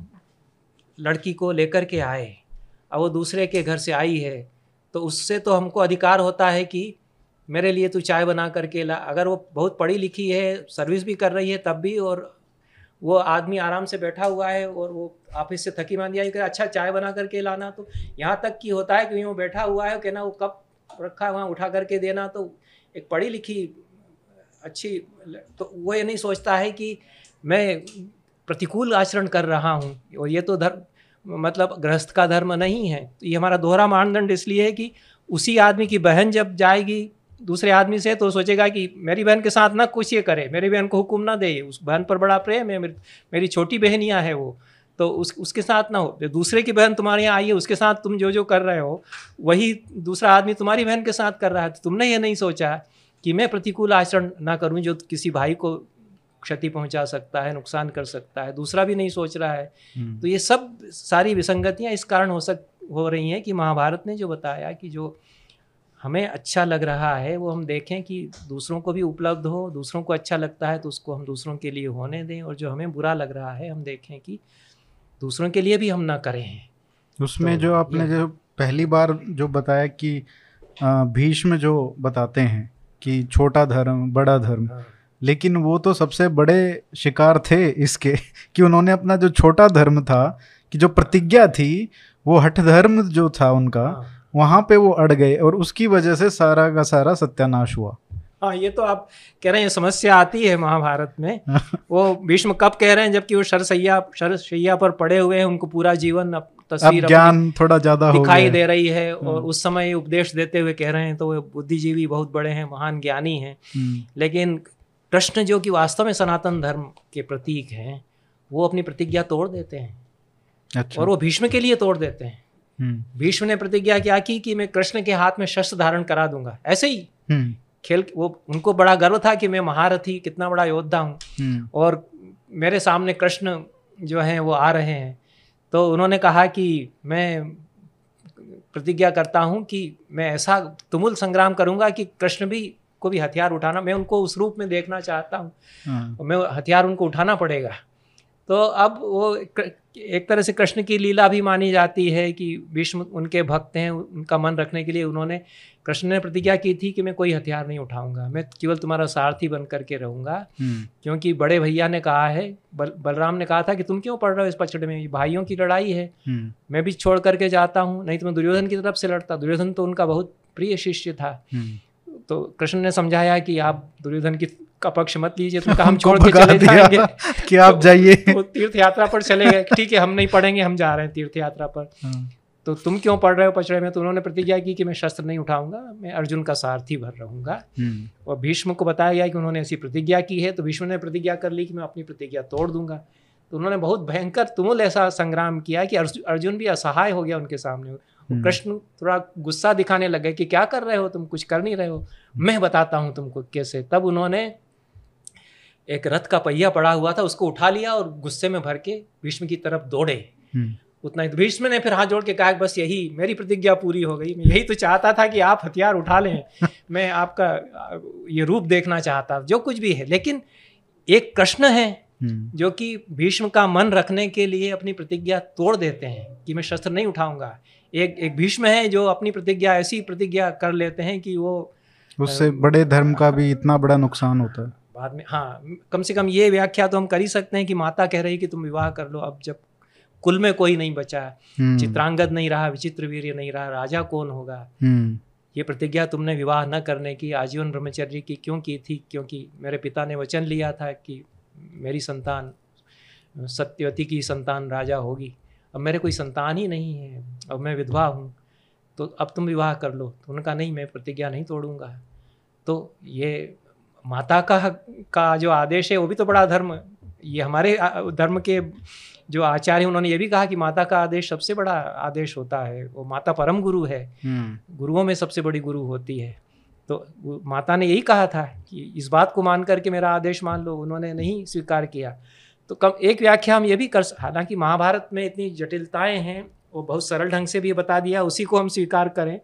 लड़की को लेकर के आए, अब वो दूसरे के घर से आई है तो उससे तो हमको अधिकार होता है कि मेरे लिए तू चाय बना करके ला। अगर वो बहुत पढ़ी लिखी है, सर्विस भी कर रही है तब भी, और वो आदमी आराम से बैठा हुआ है और वो ऑफिस से थकी मांदी आई, अच्छा चाय बना करके लाना। तो यहाँ तक कि होता है कि वो बैठा हुआ है कहना वो कप रखा है वहाँ उठा करके देना। तो एक पढ़ी लिखी अच्छी, तो वो ये नहीं सोचता है कि मैं प्रतिकूल आचरण कर रहा हूँ, और ये तो धर्म मतलब गृहस्थ का धर्म नहीं है। तो ये हमारा दोहरा मानदंड इसलिए है कि उसी आदमी की बहन जब जाएगी दूसरे आदमी से तो सोचेगा कि मेरी बहन के साथ ना कुछ ये करे, मेरी बहन को हुक्म ना दे, उस बहन पर बड़ा प्रेम है, मेरी छोटी बहनियाँ है वो, तो उसके साथ ना हो। दूसरे की बहन तुम्हारे यहाँ आई है उसके साथ तुम जो जो कर रहे हो वही दूसरा आदमी तुम्हारी बहन के साथ कर रहा है। तो तुमने ये नहीं सोचा कि मैं प्रतिकूल आचरण ना करूँ जो किसी भाई को क्षति पहुँचा सकता है, नुकसान कर सकता है, दूसरा भी नहीं सोच रहा है। तो ये सब सारी विसंगतियाँ इस कारण हो रही हैं कि महाभारत ने जो बताया कि जो हमें अच्छा लग रहा है वो हम देखें कि दूसरों को भी उपलब्ध हो, दूसरों को अच्छा लगता है तो उसको हम दूसरों के लिए होने दें, और जो हमें बुरा लग रहा है हम देखें कि दूसरों के लिए भी हम ना करें। उसमें तो जो आपने जो पहली बार जो बताया कि भीष्म जो बताते हैं कि छोटा धर्म बड़ा धर्म, हाँ। लेकिन वो तो सबसे बड़े शिकार थे इसके कि उन्होंने अपना जो छोटा धर्म था कि जो प्रतिज्ञा थी वो हठ धर्म जो था उनका, हाँ। वहाँ पे वो अड़ गए और उसकी वजह से सारा का सारा सत्यानाश हुआ। हाँ, ये तो आप कह रहे हैं समस्या आती है महाभारत में। वो भीष्म कब कह रहे हैं जबकि वो शरशय्या पर पड़े हुए हैं, उनको पूरा जीवन तस्वीर ज्ञान थोड़ा ज्यादा दिखाई दे रही है, और उस समय उपदेश देते हुए कह रहे हैं। तो वो बुद्धिजीवी बहुत बड़े हैं, महान ज्ञानी हैं, लेकिन कृष्ण जो कि वास्तव में सनातन धर्म के प्रतीक हैं वो अपनी प्रतिज्ञा तोड़ देते हैं, और वो भीष्म के लिए तोड़ देते हैं। भीष्म ने प्रतिज्ञा क्या की कि मैं कृष्ण के हाथ में शस्त्र धारण करा दूंगा, ऐसे ही खेल। वो उनको बड़ा गर्व था कि मैं महारथी कितना बड़ा योद्धा हूँ और मेरे सामने कृष्ण जो हैं वो आ रहे हैं। तो उन्होंने कहा कि मैं प्रतिज्ञा करता हूँ कि मैं ऐसा तुमुल संग्राम करूँगा कि कृष्ण भी को भी हथियार उठाना, मैं उनको उस रूप में देखना चाहता हूँ, मैं हथियार उनको उठाना पड़ेगा। तो अब वो एक तरह से कृष्ण की लीला भी मानी जाती है कि भीष्म उनके भक्त हैं, उनका मन रखने के लिए उन्होंने कृष्ण ने प्रतिज्ञा की थी कि मैं कोई हथियार नहीं उठाऊंगा, मैं केवल तुम्हारा सारथी बन करके रहूंगा, क्योंकि बड़े भैया ने कहा है, बलराम ने कहा था कि तुम क्यों पड़ रहे हो इस पचड़े में, ये भाइयों की लड़ाई है, मैं भी छोड़ करके जाता हूँ, नहीं तो मैं दुर्योधन की तरफ से लड़ता। दुर्योधन तो उनका बहुत प्रिय शिष्य था। तो कृष्ण ने समझाया कि आप दुर्योधन की का पक्ष मत लीजिए, तो हम छोड़ के चले जाएंगे कि आप जाइए। तो तीर्थ यात्रा पर चले गए, ठीक है हम नहीं पढ़ेंगे, हम जा रहे हैं तीर्थ यात्रा पर। तो तुम क्यों पढ़ रहे हो पचड़े में? तो उन्होंने प्रतिज्ञा की कि मैं शस्त्र नहीं उठाऊंगा, मैं अर्जुन का सारथी भर रहूंगा। और भीष्म को बताया गया कि उन्होंने ऐसी प्रतिज्ञा की है, तो भीष्म ने प्रतिज्ञा कर ली कि मैं अपनी प्रतिज्ञा तोड़ दूंगा। तो उन्होंने बहुत भयंकर तुमुल ऐसा संग्राम किया कि अर्जुन भी असहाय हो गया उनके सामने। कृष्ण थोड़ा गुस्सा दिखाने लगे कि क्या कर रहे हो तुम, कुछ कर नहीं रहे हो, मैं बताता हूँ तुमको कैसे। तब उन्होंने एक रथ का पहिया पड़ा हुआ था उसको उठा लिया और गुस्से में भर के भीष्म की तरफ दौड़े। उतना ही भीष्म ने फिर हाथ जोड़ के कहा बस यही मेरी प्रतिज्ञा पूरी हो गई, मैं यही तो चाहता था कि आप हथियार उठा लें, मैं आपका ये रूप देखना चाहता, जो कुछ भी है। लेकिन एक कृष्ण है जो कि भीष्म का मन रखने के लिए अपनी प्रतिज्ञा तोड़ देते हैं कि मैं शस्त्र नहीं उठाऊंगा। एक भीष्म है जो अपनी प्रतिज्ञा ऐसी प्रतिज्ञा कर लेते हैं कि वो उससे बड़े धर्म का भी इतना बड़ा नुकसान होता है बाद में। हाँ, कम से कम ये व्याख्या तो हम कर ही सकते हैं कि माता कह रही कि तुम विवाह कर लो, अब जब कुल में कोई नहीं बचा, चित्रांगद नहीं रहा, विचित्र वीर्य नहीं रहा, राजा कौन होगा? ये प्रतिज्ञा तुमने विवाह न करने की, आजीवन ब्रह्मचर्य की क्यों की थी? क्योंकि मेरे पिता ने वचन लिया था कि मेरी संतान सत्यवती की संतान राजा होगी, अब मेरे कोई संतान ही नहीं है, अब मैं विधवा हूँ, तो अब तुम विवाह कर लो। तो उन्होंने कहा नहीं, मैं प्रतिज्ञा नहीं तोड़ूंगा। तो ये माता का जो आदेश है वो भी तो बड़ा धर्म, ये हमारे धर्म के जो आचार्य उन्होंने ये भी कहा कि माता का आदेश सबसे बड़ा आदेश होता है, वो माता परम गुरु है, गुरुओं में सबसे बड़ी गुरु होती है। तो माता ने यही कहा था कि इस बात को मान करके मेरा आदेश मान लो, उन्होंने नहीं स्वीकार किया। तो कम एक व्याख्या हम ये भी कर, हालांकि महाभारत में इतनी जटिलताएं हैं, वो बहुत सरल ढंग से भी बता दिया, उसी को हम स्वीकार करें,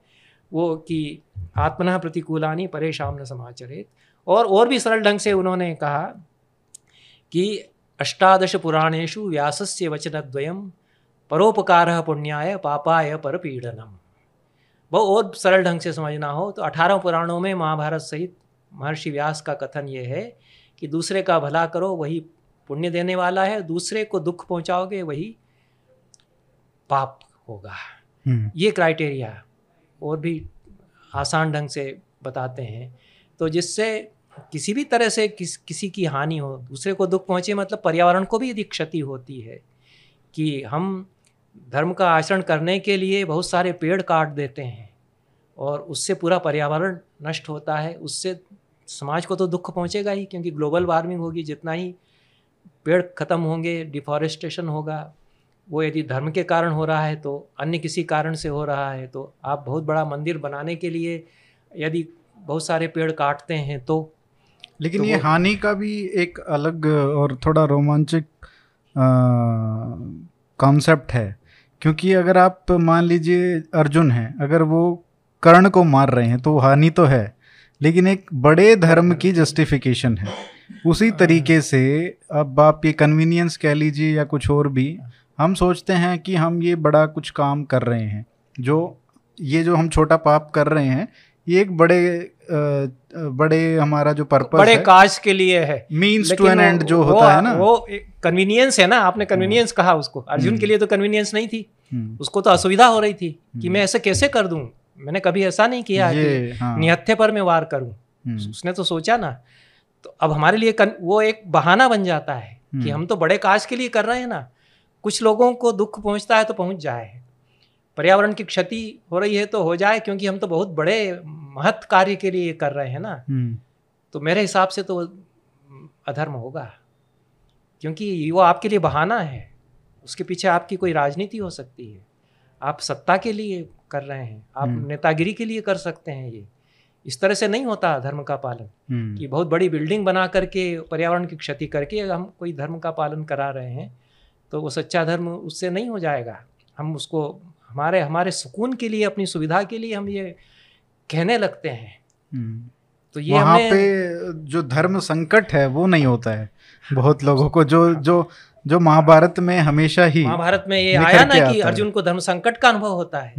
वो कि आत्मनः प्रतिकूलानि परेषां न समाचरेत। और भी सरल ढंग से उन्होंने कहा कि अष्टादश पुराणेषु व्यासस्य वचनद्वयं परोपकारः पुण्याय पापाय परपीडनम्। बहुत और सरल ढंग से समझना हो तो 18 पुराणों में महाभारत सहित महर्षि व्यास का कथन ये है कि दूसरे का भला करो वही पुण्य देने वाला है, दूसरे को दुख पहुंचाओगे वही पाप होगा। ये क्राइटेरिया और भी आसान ढंग से बताते हैं, तो जिससे किसी भी तरह से किसी की हानि हो, दूसरे को दुख पहुंचे, मतलब पर्यावरण को भी यदि क्षति होती है कि हम धर्म का आचरण करने के लिए बहुत सारे पेड़ काट देते हैं और उससे पूरा पर्यावरण नष्ट होता है, उससे समाज को तो दुख पहुंचेगा ही, क्योंकि ग्लोबल वार्मिंग होगी, जितना ही पेड़ खत्म होंगे, डिफॉरेस्टेशन होगा, वो यदि धर्म के कारण हो रहा है तो अन्य किसी कारण से हो रहा है। तो आप बहुत बड़ा मंदिर बनाने के लिए यदि बहुत सारे पेड़ काटते हैं तो, लेकिन तो ये हानि का भी एक अलग और थोड़ा रोमांचक कॉन्सेप्ट है, क्योंकि अगर आप मान लीजिए अर्जुन हैं, अगर वो कर्ण को मार रहे हैं तो हानि तो है, लेकिन एक बड़े धर्म की जस्टिफिकेशन है। उसी तरीके से अब आप ये कन्वीनियंस कह लीजिए या कुछ और भी, हम सोचते हैं कि हम ये बड़ा कुछ काम कर रहे हैं, जो ये जो हम छोटा पाप कर रहे हैं ये एक बड़े हमारा जो पर्पस बड़े काज के लिए है, मींस टू एन एंड जो होता है ना, वो कन्वीनियंस है ना। आपने कन्वीनियंस कहा उसको, अर्जुन के लिए तो कन्वीनियंस नहीं थी, उसको तो असुविधा हो रही थी कि मैं ऐसे कैसे कर दूं, मैंने कभी ऐसा नहीं किया कि निहत्थे पर मैं वार करूं, उसने तो सोचा ना। तो अब हमारे लिए वो एक बहाना बन जाता है कि हम तो बड़े काज के लिए कर रहे हैं ना, कुछ लोगों को दुख पहुंचता है तो पहुंच जाए, पर्यावरण की क्षति हो रही है तो हो जाए, क्योंकि हम तो बहुत बड़े महत् कार्य के लिए कर रहे हैं ना। तो मेरे हिसाब से तो अधर्म होगा, क्योंकि वो आपके लिए बहाना है, उसके पीछे आपकी कोई राजनीति हो सकती है, आप सत्ता के लिए कर रहे हैं, आप नेतागिरी के लिए कर सकते हैं। ये इस तरह से नहीं होता धर्म का पालन कि बहुत बड़ी बिल्डिंग बना करके पर्यावरण की क्षति करके हम कोई धर्म का पालन करा रहे हैं, तो वो सच्चा धर्म उससे नहीं हो जाएगा। हम उसको हमारे सुकून के लिए, अपनी सुविधा के लिए हम ये कहने लगते हैं, तो ये वहाँ पे जो धर्म संकट है वो नहीं होता है बहुत लोगों को, जो जो जो महाभारत में हमेशा ही महाभारत में ये आया ना कि अर्जुन को धर्म संकट का अनुभव होता है।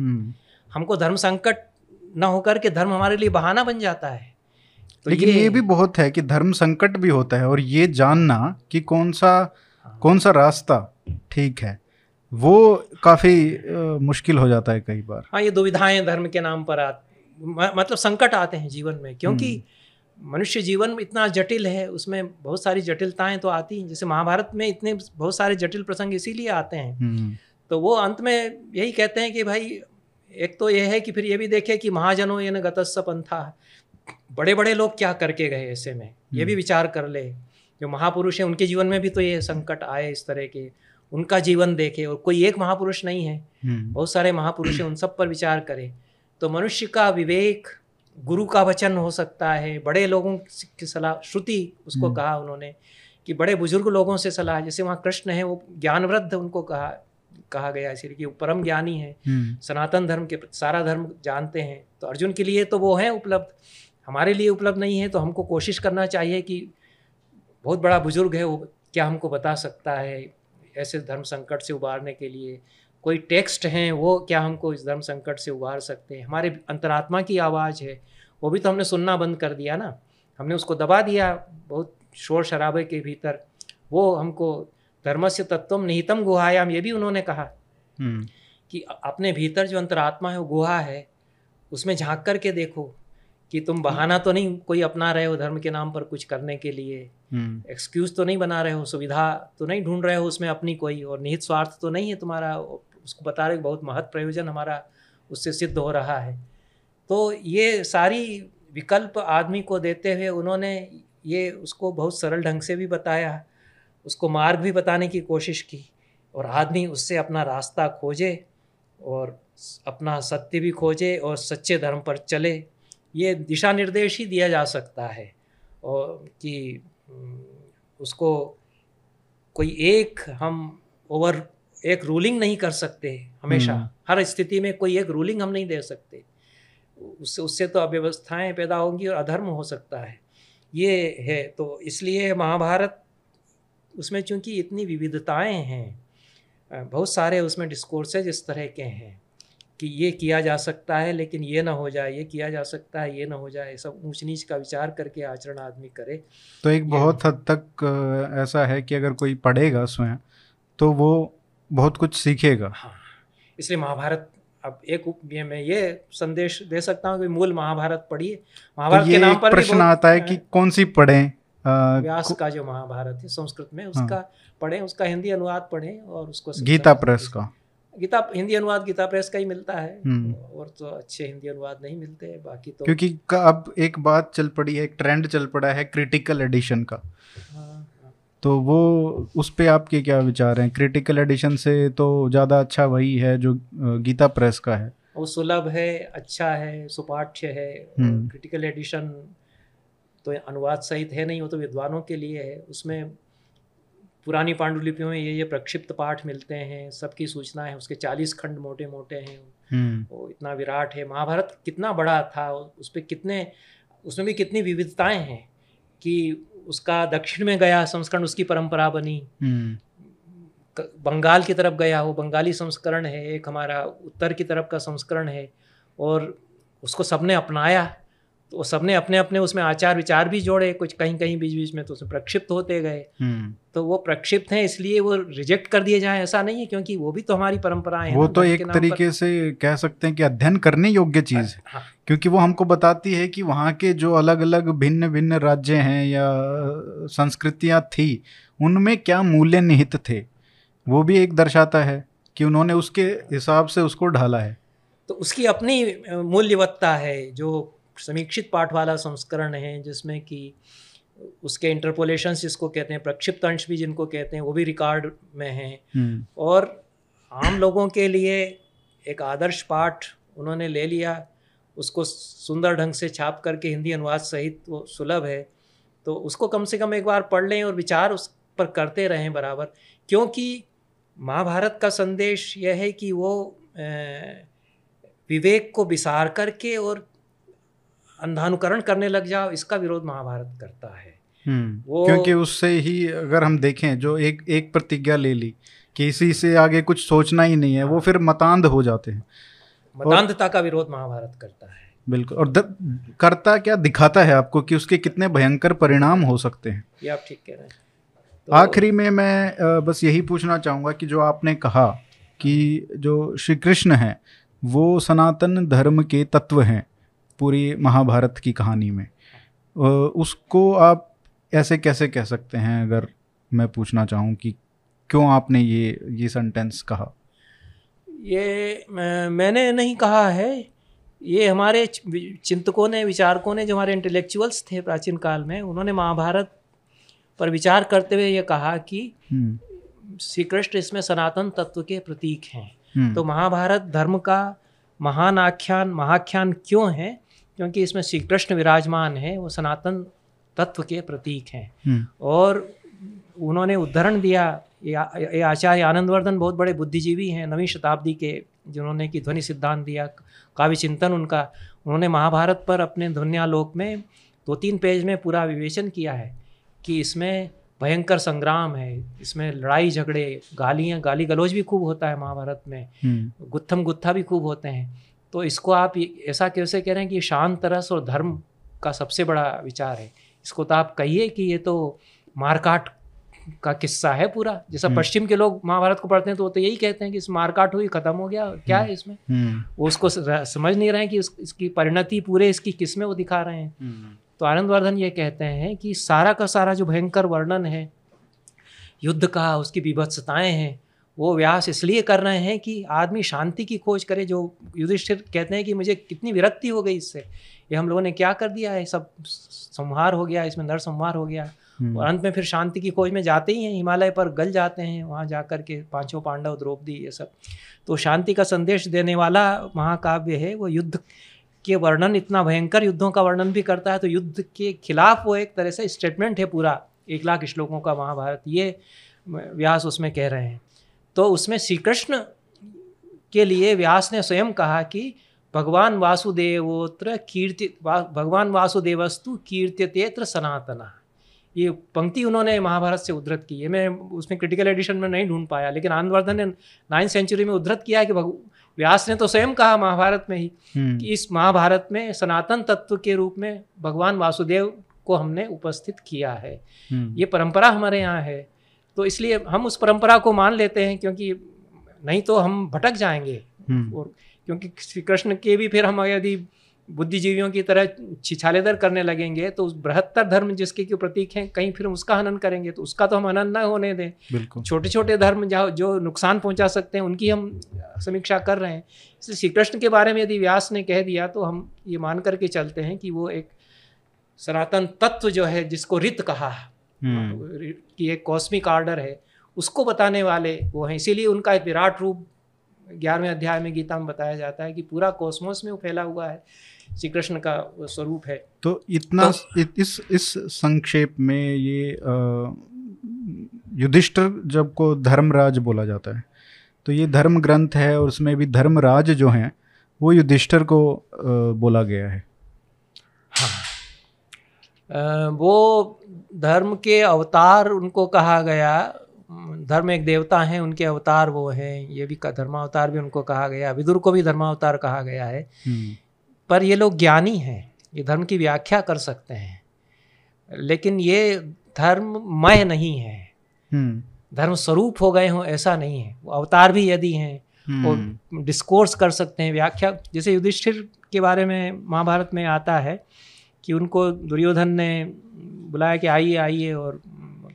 हमको धर्म संकट न होकर के धर्म हमारे लिए बहाना बन जाता है। तो लेकिन ये भी बहुत है कि धर्म संकट भी होता है, और ये जानना कि कौन सा रास्ता ठीक है वो काफी मुश्किल हो जाता है कई बार। हाँ, ये दुविधाएं धर्म के नाम पर मतलब संकट आते हैं जीवन में, क्योंकि मनुष्य जीवन इतना जटिल है, उसमें बहुत सारी जटिलताएं तो आती हैं। जैसे महाभारत में इतने बहुत सारे जटिल प्रसंग इसीलिए आते हैं। तो वो अंत में यही कहते हैं कि भाई एक तो यह है कि फिर ये भी देखे कि महाजनों येन गतस्स पंथा, बड़े बड़े लोग क्या करके गए, ऐसे में ये भी विचार कर ले, जो महापुरुष हैं उनके जीवन में भी तो ये संकट आए इस तरह के, उनका जीवन देखे, और कोई एक महापुरुष नहीं है, बहुत सारे महापुरुष हैं, उन सब पर विचार करें। तो मनुष्य का विवेक, गुरु का वचन हो सकता है, बड़े लोगों की सलाह, श्रुति उसको कहा उन्होंने कि बड़े बुजुर्ग लोगों से सलाह, जैसे वहाँ कृष्ण है वो ज्ञानवृद्ध, उनको कहा गया इसलिए कि परम ज्ञानी है, सनातन धर्म के सारा धर्म जानते हैं। तो अर्जुन के लिए तो वो है उपलब्ध, हमारे लिए उपलब्ध नहीं है। तो हमको कोशिश करना चाहिए कि बहुत बड़ा बुजुर्ग है वो क्या हमको बता सकता है ऐसे धर्म संकट से उबारने के लिए, कोई टेक्स्ट हैं वो क्या हमको इस धर्म संकट से उबार सकते हैं, हमारे अंतरात्मा की आवाज़ है वो भी तो हमने सुनना बंद कर दिया ना, हमने उसको दबा दिया बहुत शोर शराबे के भीतर। वो हमको धर्मस्य तत्त्वम निहितम गुहायाम, ये भी उन्होंने कहा कि अपने भीतर जो अंतरात्मा है वो गुहा है, उसमें झांक कर के देखो कि तुम बहाना तो नहीं कोई अपना रहे हो धर्म के नाम पर कुछ करने के लिए, एक्सक्यूज तो नहीं बना रहे हो, सुविधा तो नहीं ढूंढ रहे हो उसमें अपनी कोई, और निहित स्वार्थ तो नहीं है तुम्हारा, उसको बता रहे बहुत महत् प्रयोजन हमारा उससे सिद्ध हो रहा है। तो ये सारी विकल्प आदमी को देते हुए उन्होंने ये उसको बहुत सरल ढंग से भी बताया, उसको मार्ग भी बताने की कोशिश की, और आदमी उससे अपना रास्ता खोजे और अपना सत्य भी खोजे और सच्चे धर्म पर चले। ये दिशा निर्देश ही दिया जा सकता है, और कि उसको कोई एक हम ओवर एक रूलिंग नहीं कर सकते, हमेशा हर स्थिति में कोई एक रूलिंग हम नहीं दे सकते, उससे तो अव्यवस्थाएं पैदा होंगी और अधर्म हो सकता है, ये है। तो इसलिए महाभारत उसमें चूंकि इतनी विविधताएं हैं, बहुत सारे उसमें डिस्कोर्सेज इस तरह के हैं कि ये किया जा सकता है लेकिन ये ना हो जाए, ये किया जा सकता है ये ना हो जाए, सब ऊंच नीच का विचार करके आचरण आदमी करे। तो एक बहुत हद तक ऐसा है कि अगर कोई पढ़ेगा स्वयं तो वो बहुत कुछ सीखेगा। हाँ, इसलिए महाभारत, अब एक मैं ये संदेश दे सकता हूँ कि मूल महाभारत पढ़िए। महाभारत तो के नाम पर प्रश्न आता है कि कौन सी पढ़ें, व्यास का जो महाभारत है संस्कृत में उसका पढ़ें, उसका हिंदी अनुवाद पढ़ें, और उसको गीता प्रेस का हिंदी अनुवाद गीता प्रेस का ही मिलता है, और तो अच्छे हिंदी अनुवाद नहीं मिलते हैं बाकी तो, क्योंकि अब एक बात चल पड़ी है, एक ट्रेंड चल पड़ा है क्रिटिकल एडिशन का। तो वो उस पे आपके क्या विचार हैं? क्रिटिकल एडिशन से तो ज़्यादा अच्छा वही है जो गीता प्रेस का है, वो सुलभ है, अच्छा है, सुपाठ्य है। क्रिटिकल एडिशन तो अनुवाद सहित है नहीं, वो तो विद्वानों के लिए है, उसमें पुरानी पांडुलिपियों में ये प्रक्षिप्त पाठ मिलते हैं, सबकी सूचना है, उसके 40 खंड मोटे मोटे हैं, वो इतना विराट है। महाभारत कितना बड़ा था, उस पर कितने, उसमें भी कितनी विविधताएँ हैं कि उसका दक्षिण में गया संस्करण, उसकी परंपरा बनी, बंगाल की तरफ गया वो बंगाली संस्करण है, एक हमारा उत्तर की तरफ का संस्करण है, और उसको सबने अपनाया, तो सबने अपने अपने उसमें आचार विचार भी जोड़े, कुछ कहीं कहीं बीच बीच में तो उसमें प्रक्षिप्त होते गए। तो वो प्रक्षिप्त हैं इसलिए वो रिजेक्ट कर दिए जाएं ऐसा नहीं है, क्योंकि वो भी तो हमारी परंपराएं हैं, वो तो एक तरीके से कह सकते हैं कि अध्ययन करने योग्य चीज़ है। हाँ। क्योंकि वो हमको बताती है कि वहाँ के जो अलग अलग भिन्न भिन्न राज्य हैं या संस्कृतियाँ थी उनमें क्या मूल्य निहित थे, वो भी एक दर्शाता है कि उन्होंने उसके हिसाब से उसको ढाला है। तो उसकी अपनी मूल्यवत्ता है, जो समीक्षित पाठ वाला संस्करण है जिसमें कि उसके इंटरपोलेशंस जिसको कहते हैं, प्रक्षिप्त अंश भी जिनको कहते हैं, वो भी रिकॉर्ड में हैं, और आम लोगों के लिए एक आदर्श पाठ उन्होंने ले लिया, उसको सुंदर ढंग से छाप करके हिंदी अनुवाद सहित वो सुलभ है, तो उसको कम से कम एक बार पढ़ लें और विचार उस पर करते रहें बराबर। क्योंकि महाभारत का संदेश यह है कि वो विवेक को विसार करके और अंधानुकरण करने लग जाओ, इसका विरोध महाभारत करता है। वो क्योंकि उससे ही अगर हम देखें, जो एक प्रतिज्ञा ले ली कि इसी से आगे कुछ सोचना ही नहीं है, वो फिर मतांध हो जाते हैं। मतांधता का विरोध महाभारत करता है, बिल्कुल। और करता क्या, दिखाता है आपको कि उसके कितने भयंकर परिणाम हो सकते हैं। ये आप ठीक कह रहे हैं। तो आखिरी में मैं बस यही पूछना चाहूँगा कि जो आपने कहा कि जो श्री कृष्ण हैं वो सनातन धर्म के तत्व हैं पूरी महाभारत की कहानी में, उसको आप ऐसे कैसे कह सकते हैं? अगर मैं पूछना चाहूँ कि क्यों आपने ये सेंटेंस कहा? ये मैंने नहीं कहा है, ये हमारे चिंतकों ने, विचारकों ने, जो हमारे इंटेलेक्चुअल्स थे प्राचीन काल में, उन्होंने महाभारत पर विचार करते हुए ये कहा कि श्री कृष्ण इसमें सनातन तत्व के प्रतीक हैं। तो महाभारत धर्म का महान आख्यान, महाख्यान क्यों है? क्योंकि इसमें श्री कृष्ण विराजमान है, वो सनातन तत्व के प्रतीक हैं। और उन्होंने उदाहरण दिया, ये आचार्य आनंदवर्धन बहुत बड़े बुद्धिजीवी हैं, 9वीं शताब्दी के, जिन्होंने कि ध्वनि सिद्धांत दिया, काव्य चिंतन उनका, उन्होंने महाभारत पर अपने ध्वन्यालोक में 2-3 पेज में पूरा विवेचन किया है कि इसमें भयंकर संग्राम है, इसमें लड़ाई झगड़े, गाली गलौज भी खूब होता है महाभारत में, गुत्थम गुत्था भी खूब होते हैं। तो इसको आप ऐसा कैसे कह रहे हैं कि शांत रस और धर्म का सबसे बड़ा विचार है, इसको तो आप कहिए कि ये तो मारकाट का किस्सा है पूरा, जैसा पश्चिम के लोग महाभारत को पढ़ते हैं तो वो तो यही कहते हैं कि इस मारकाट हुई, खत्म हो गया, क्या है इसमें। वो उसको समझ नहीं रहे हैं कि इसकी परिणति पूरे इसकी किस में वो दिखा रहे हैं। तो आनंदवर्धन ये कहते हैं कि सारा का सारा जो भयंकर वर्णन है युद्ध का, उसकी विभत्सताएं हैं, वो व्यास इसलिए कर रहे हैं कि आदमी शांति की खोज करे। जो युधिष्ठिर कहते हैं कि मुझे कितनी विरक्ति हो गई इससे, ये हम लोगों ने क्या कर दिया है, सब संहार हो गया, इसमें नरसंहार हो गया, और अंत में फिर शांति की खोज में जाते ही हैं, हिमालय पर गल जाते हैं, वहाँ जाकर के पांचों पांडव द्रौपदी ये सब। तो शांति का संदेश देने वाला महाकाव्य है, वो युद्ध के वर्णन, इतना भयंकर युद्धों का वर्णन भी करता है। तो युद्ध के खिलाफ वो एक तरह से स्टेटमेंट है पूरा, 1,00,000 श्लोकों का महाभारत, ये व्यास उसमें कह रहे हैं। तो उसमें श्री कृष्ण के लिए व्यास ने स्वयं कहा कि भगवान वासुदेवोत्र कीर्ति, भगवान वासुदेवस्तु कीर्त्यतेत्र सनातना, ये पंक्ति उन्होंने महाभारत से उद्धृत की है। मैं उसमें क्रिटिकल एडिशन में नहीं ढूंढ पाया, लेकिन आनंदवर्धन ने 9th century में उद्धृत किया है कि व्यास ने तो स्वयं कहा महाभारत में ही कि इस महाभारत में सनातन तत्व के रूप में भगवान वासुदेव को हमने उपस्थित किया है। ये परंपरा हमारे यहाँ है, तो इसलिए हम उस परंपरा को मान लेते हैं, क्योंकि नहीं तो हम भटक जाएंगे। और क्योंकि श्री कृष्ण के भी फिर हम यदि बुद्धिजीवियों की तरह छिछालेदर करने लगेंगे तो उस बृहत्तर धर्म जिसके के प्रतीक हैं, कहीं फिर उसका हनन करेंगे, तो उसका तो हम हनन ना होने दें। छोटे छोटे धर्म जो नुकसान पहुंचा सकते हैं उनकी हम समीक्षा कर रहे हैं। इसलिए श्री कृष्ण के बारे में यदि व्यास ने कह दिया तो हम ये मान करके चलते हैं कि वो एक सनातन तत्व जो है, जिसको रित कहा कि एक कॉस्मिक आर्डर है, उसको बताने वाले वो हैं। इसीलिए उनका एक विराट रूप 11वें अध्याय में गीता में बताया जाता है कि पूरा कॉस्मोस में वो फैला हुआ है, श्री कृष्ण का स्वरूप है। तो इतना इस संक्षेप में ये युधिष्ठिर जब को धर्मराज बोला जाता है, तो ये धर्म ग्रंथ है और उसमें भी धर्मराज जो हैं वो युधिष्ठिर को बोला गया है। हाँ, वो धर्म के अवतार उनको कहा गया, धर्म एक देवता हैं, उनके अवतार वो हैं, ये भी धर्मावतार भी उनको कहा गया, विदुर को भी धर्मावतार कहा गया है। पर ये लोग ज्ञानी हैं, ये धर्म की व्याख्या कर सकते हैं, लेकिन ये धर्ममय नहीं है, धर्म स्वरूप हो गए हों ऐसा नहीं है। वो अवतार भी यदि हैं वो डिस्कोर्स कर सकते हैं, व्याख्या। जैसे युधिष्ठिर के बारे में महाभारत में आता है कि उनको दुर्योधन ने बुलाया कि आइए आइए और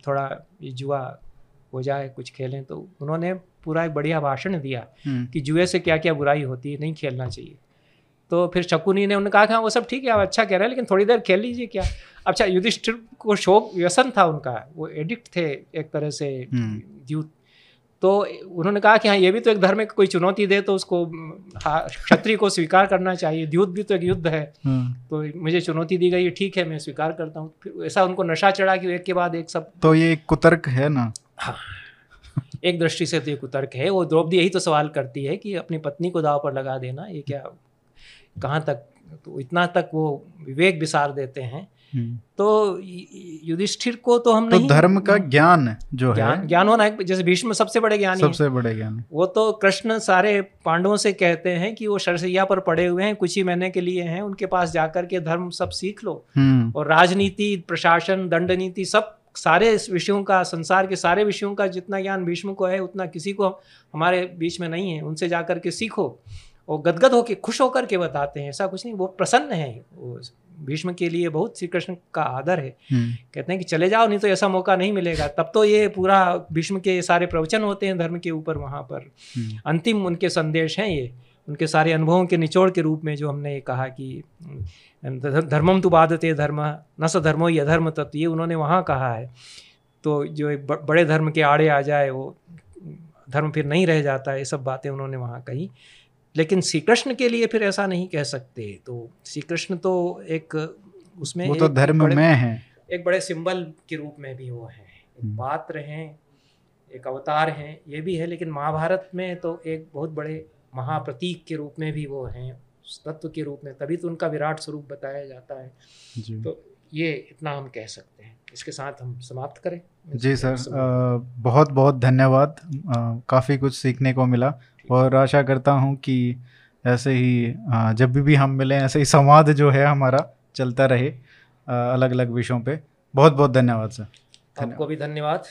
थोड़ा जुआ हो जाए, कुछ खेलें, तो उन्होंने पूरा एक बढ़िया भाषण दिया कि जुए से क्या क्या बुराई होती है, नहीं खेलना चाहिए। तो फिर शकुनी ने उन्हें कहा कि हाँ वो सब ठीक है, आप अच्छा कह रहे हैं, लेकिन थोड़ी देर खेल लीजिए क्या। अच्छा, युधिष्ठिर को शोक व्यसन था उनका, वो एडिक्ट थे एक तरह से द्यूत, तो उन्होंने कहा कि हाँ ये भी तो एक धर्म है, कोई चुनौती दे तो उसको, क्षत्रिय को स्वीकार करना चाहिए, द्यूत भी तो एक युद्ध है, तो मुझे चुनौती दी गई, ठीक है मैं स्वीकार करता हूँ। फिर ऐसा उनको नशा चढ़ा कि एक के बाद एक सब। तो ये कुतर्क है ना। हाँ, एक दृष्टि से तो ये कुतर्क है। वो द्रौपदी यही तो सवाल करती है कि अपनी पत्नी को दाव पर लगा देना, ये क्या, कहाँ तक, तो इतना तक वो विवेक बिसार देते हैं। तो युधिष्ठिर को तो हम नहीं, धर्म का ज्ञान जो है, ज्ञान होना, जैसे भीष्म सबसे बड़े ज्ञानी, सबसे बड़े ज्ञानी। वो तो कृष्ण सारे पांडवों से कहते हैं कि वो सरसैया पर पड़े हुए हैं, कुछ ही महीने के लिए हैं, उनके पास जाकर के धर्म सब सीख लो, और राजनीति, प्रशासन, दंड नीति, सब सारे विषयों का, संसार के सारे विषयों का जितना ज्ञान भीष्म को है उतना किसी को हमारे बीच में नहीं है, उनसे जाकर के सीखो। और गदगद होके, खुश होकर के बताते हैं, ऐसा कुछ नहीं, वो प्रसन्न है। भीष्म के लिए बहुत श्री कृष्ण का आदर है, कहते हैं कि चले जाओ नहीं तो ऐसा मौका नहीं मिलेगा। तब तो ये पूरा भीष्म के सारे प्रवचन होते हैं धर्म के ऊपर, वहाँ पर अंतिम उनके संदेश हैं, ये उनके सारे अनुभवों के निचोड़ के रूप में, जो हमने ये कहा कि धर्मम तु बाधते धर्म न स धर्मो यधर्म तत्, ये उन्होंने वहाँ कहा है। तो जो एक बड़े धर्म के आड़े आ जाए वो धर्म फिर नहीं रह जाता, ये सब बातें उन्होंने वहाँ कही। लेकिन श्री कृष्ण के लिए फिर ऐसा नहीं कह सकते, तो श्री कृष्ण तो एक उसमें वो तो धर्म में है, एक बड़े सिंबल के रूप में भी वो है, एक पात्र हैं, एक अवतार हैं, ये भी है, लेकिन महाभारत में तो एक बहुत बड़े महाप्रतीक के रूप में भी वो हैं, तत्व के रूप में, तभी तो उनका विराट स्वरूप बताया जाता है। तो ये इतना हम कह सकते हैं, इसके साथ हम समाप्त करें। जी सर, बहुत बहुत धन्यवाद, काफ़ी कुछ सीखने को मिला, और आशा करता हूँ कि ऐसे ही जब भी हम मिलें ऐसे ही संवाद जो है हमारा चलता रहे अलग अलग विषयों पे। बहुत बहुत धन्यवाद सर। आपको भी धन्यवाद।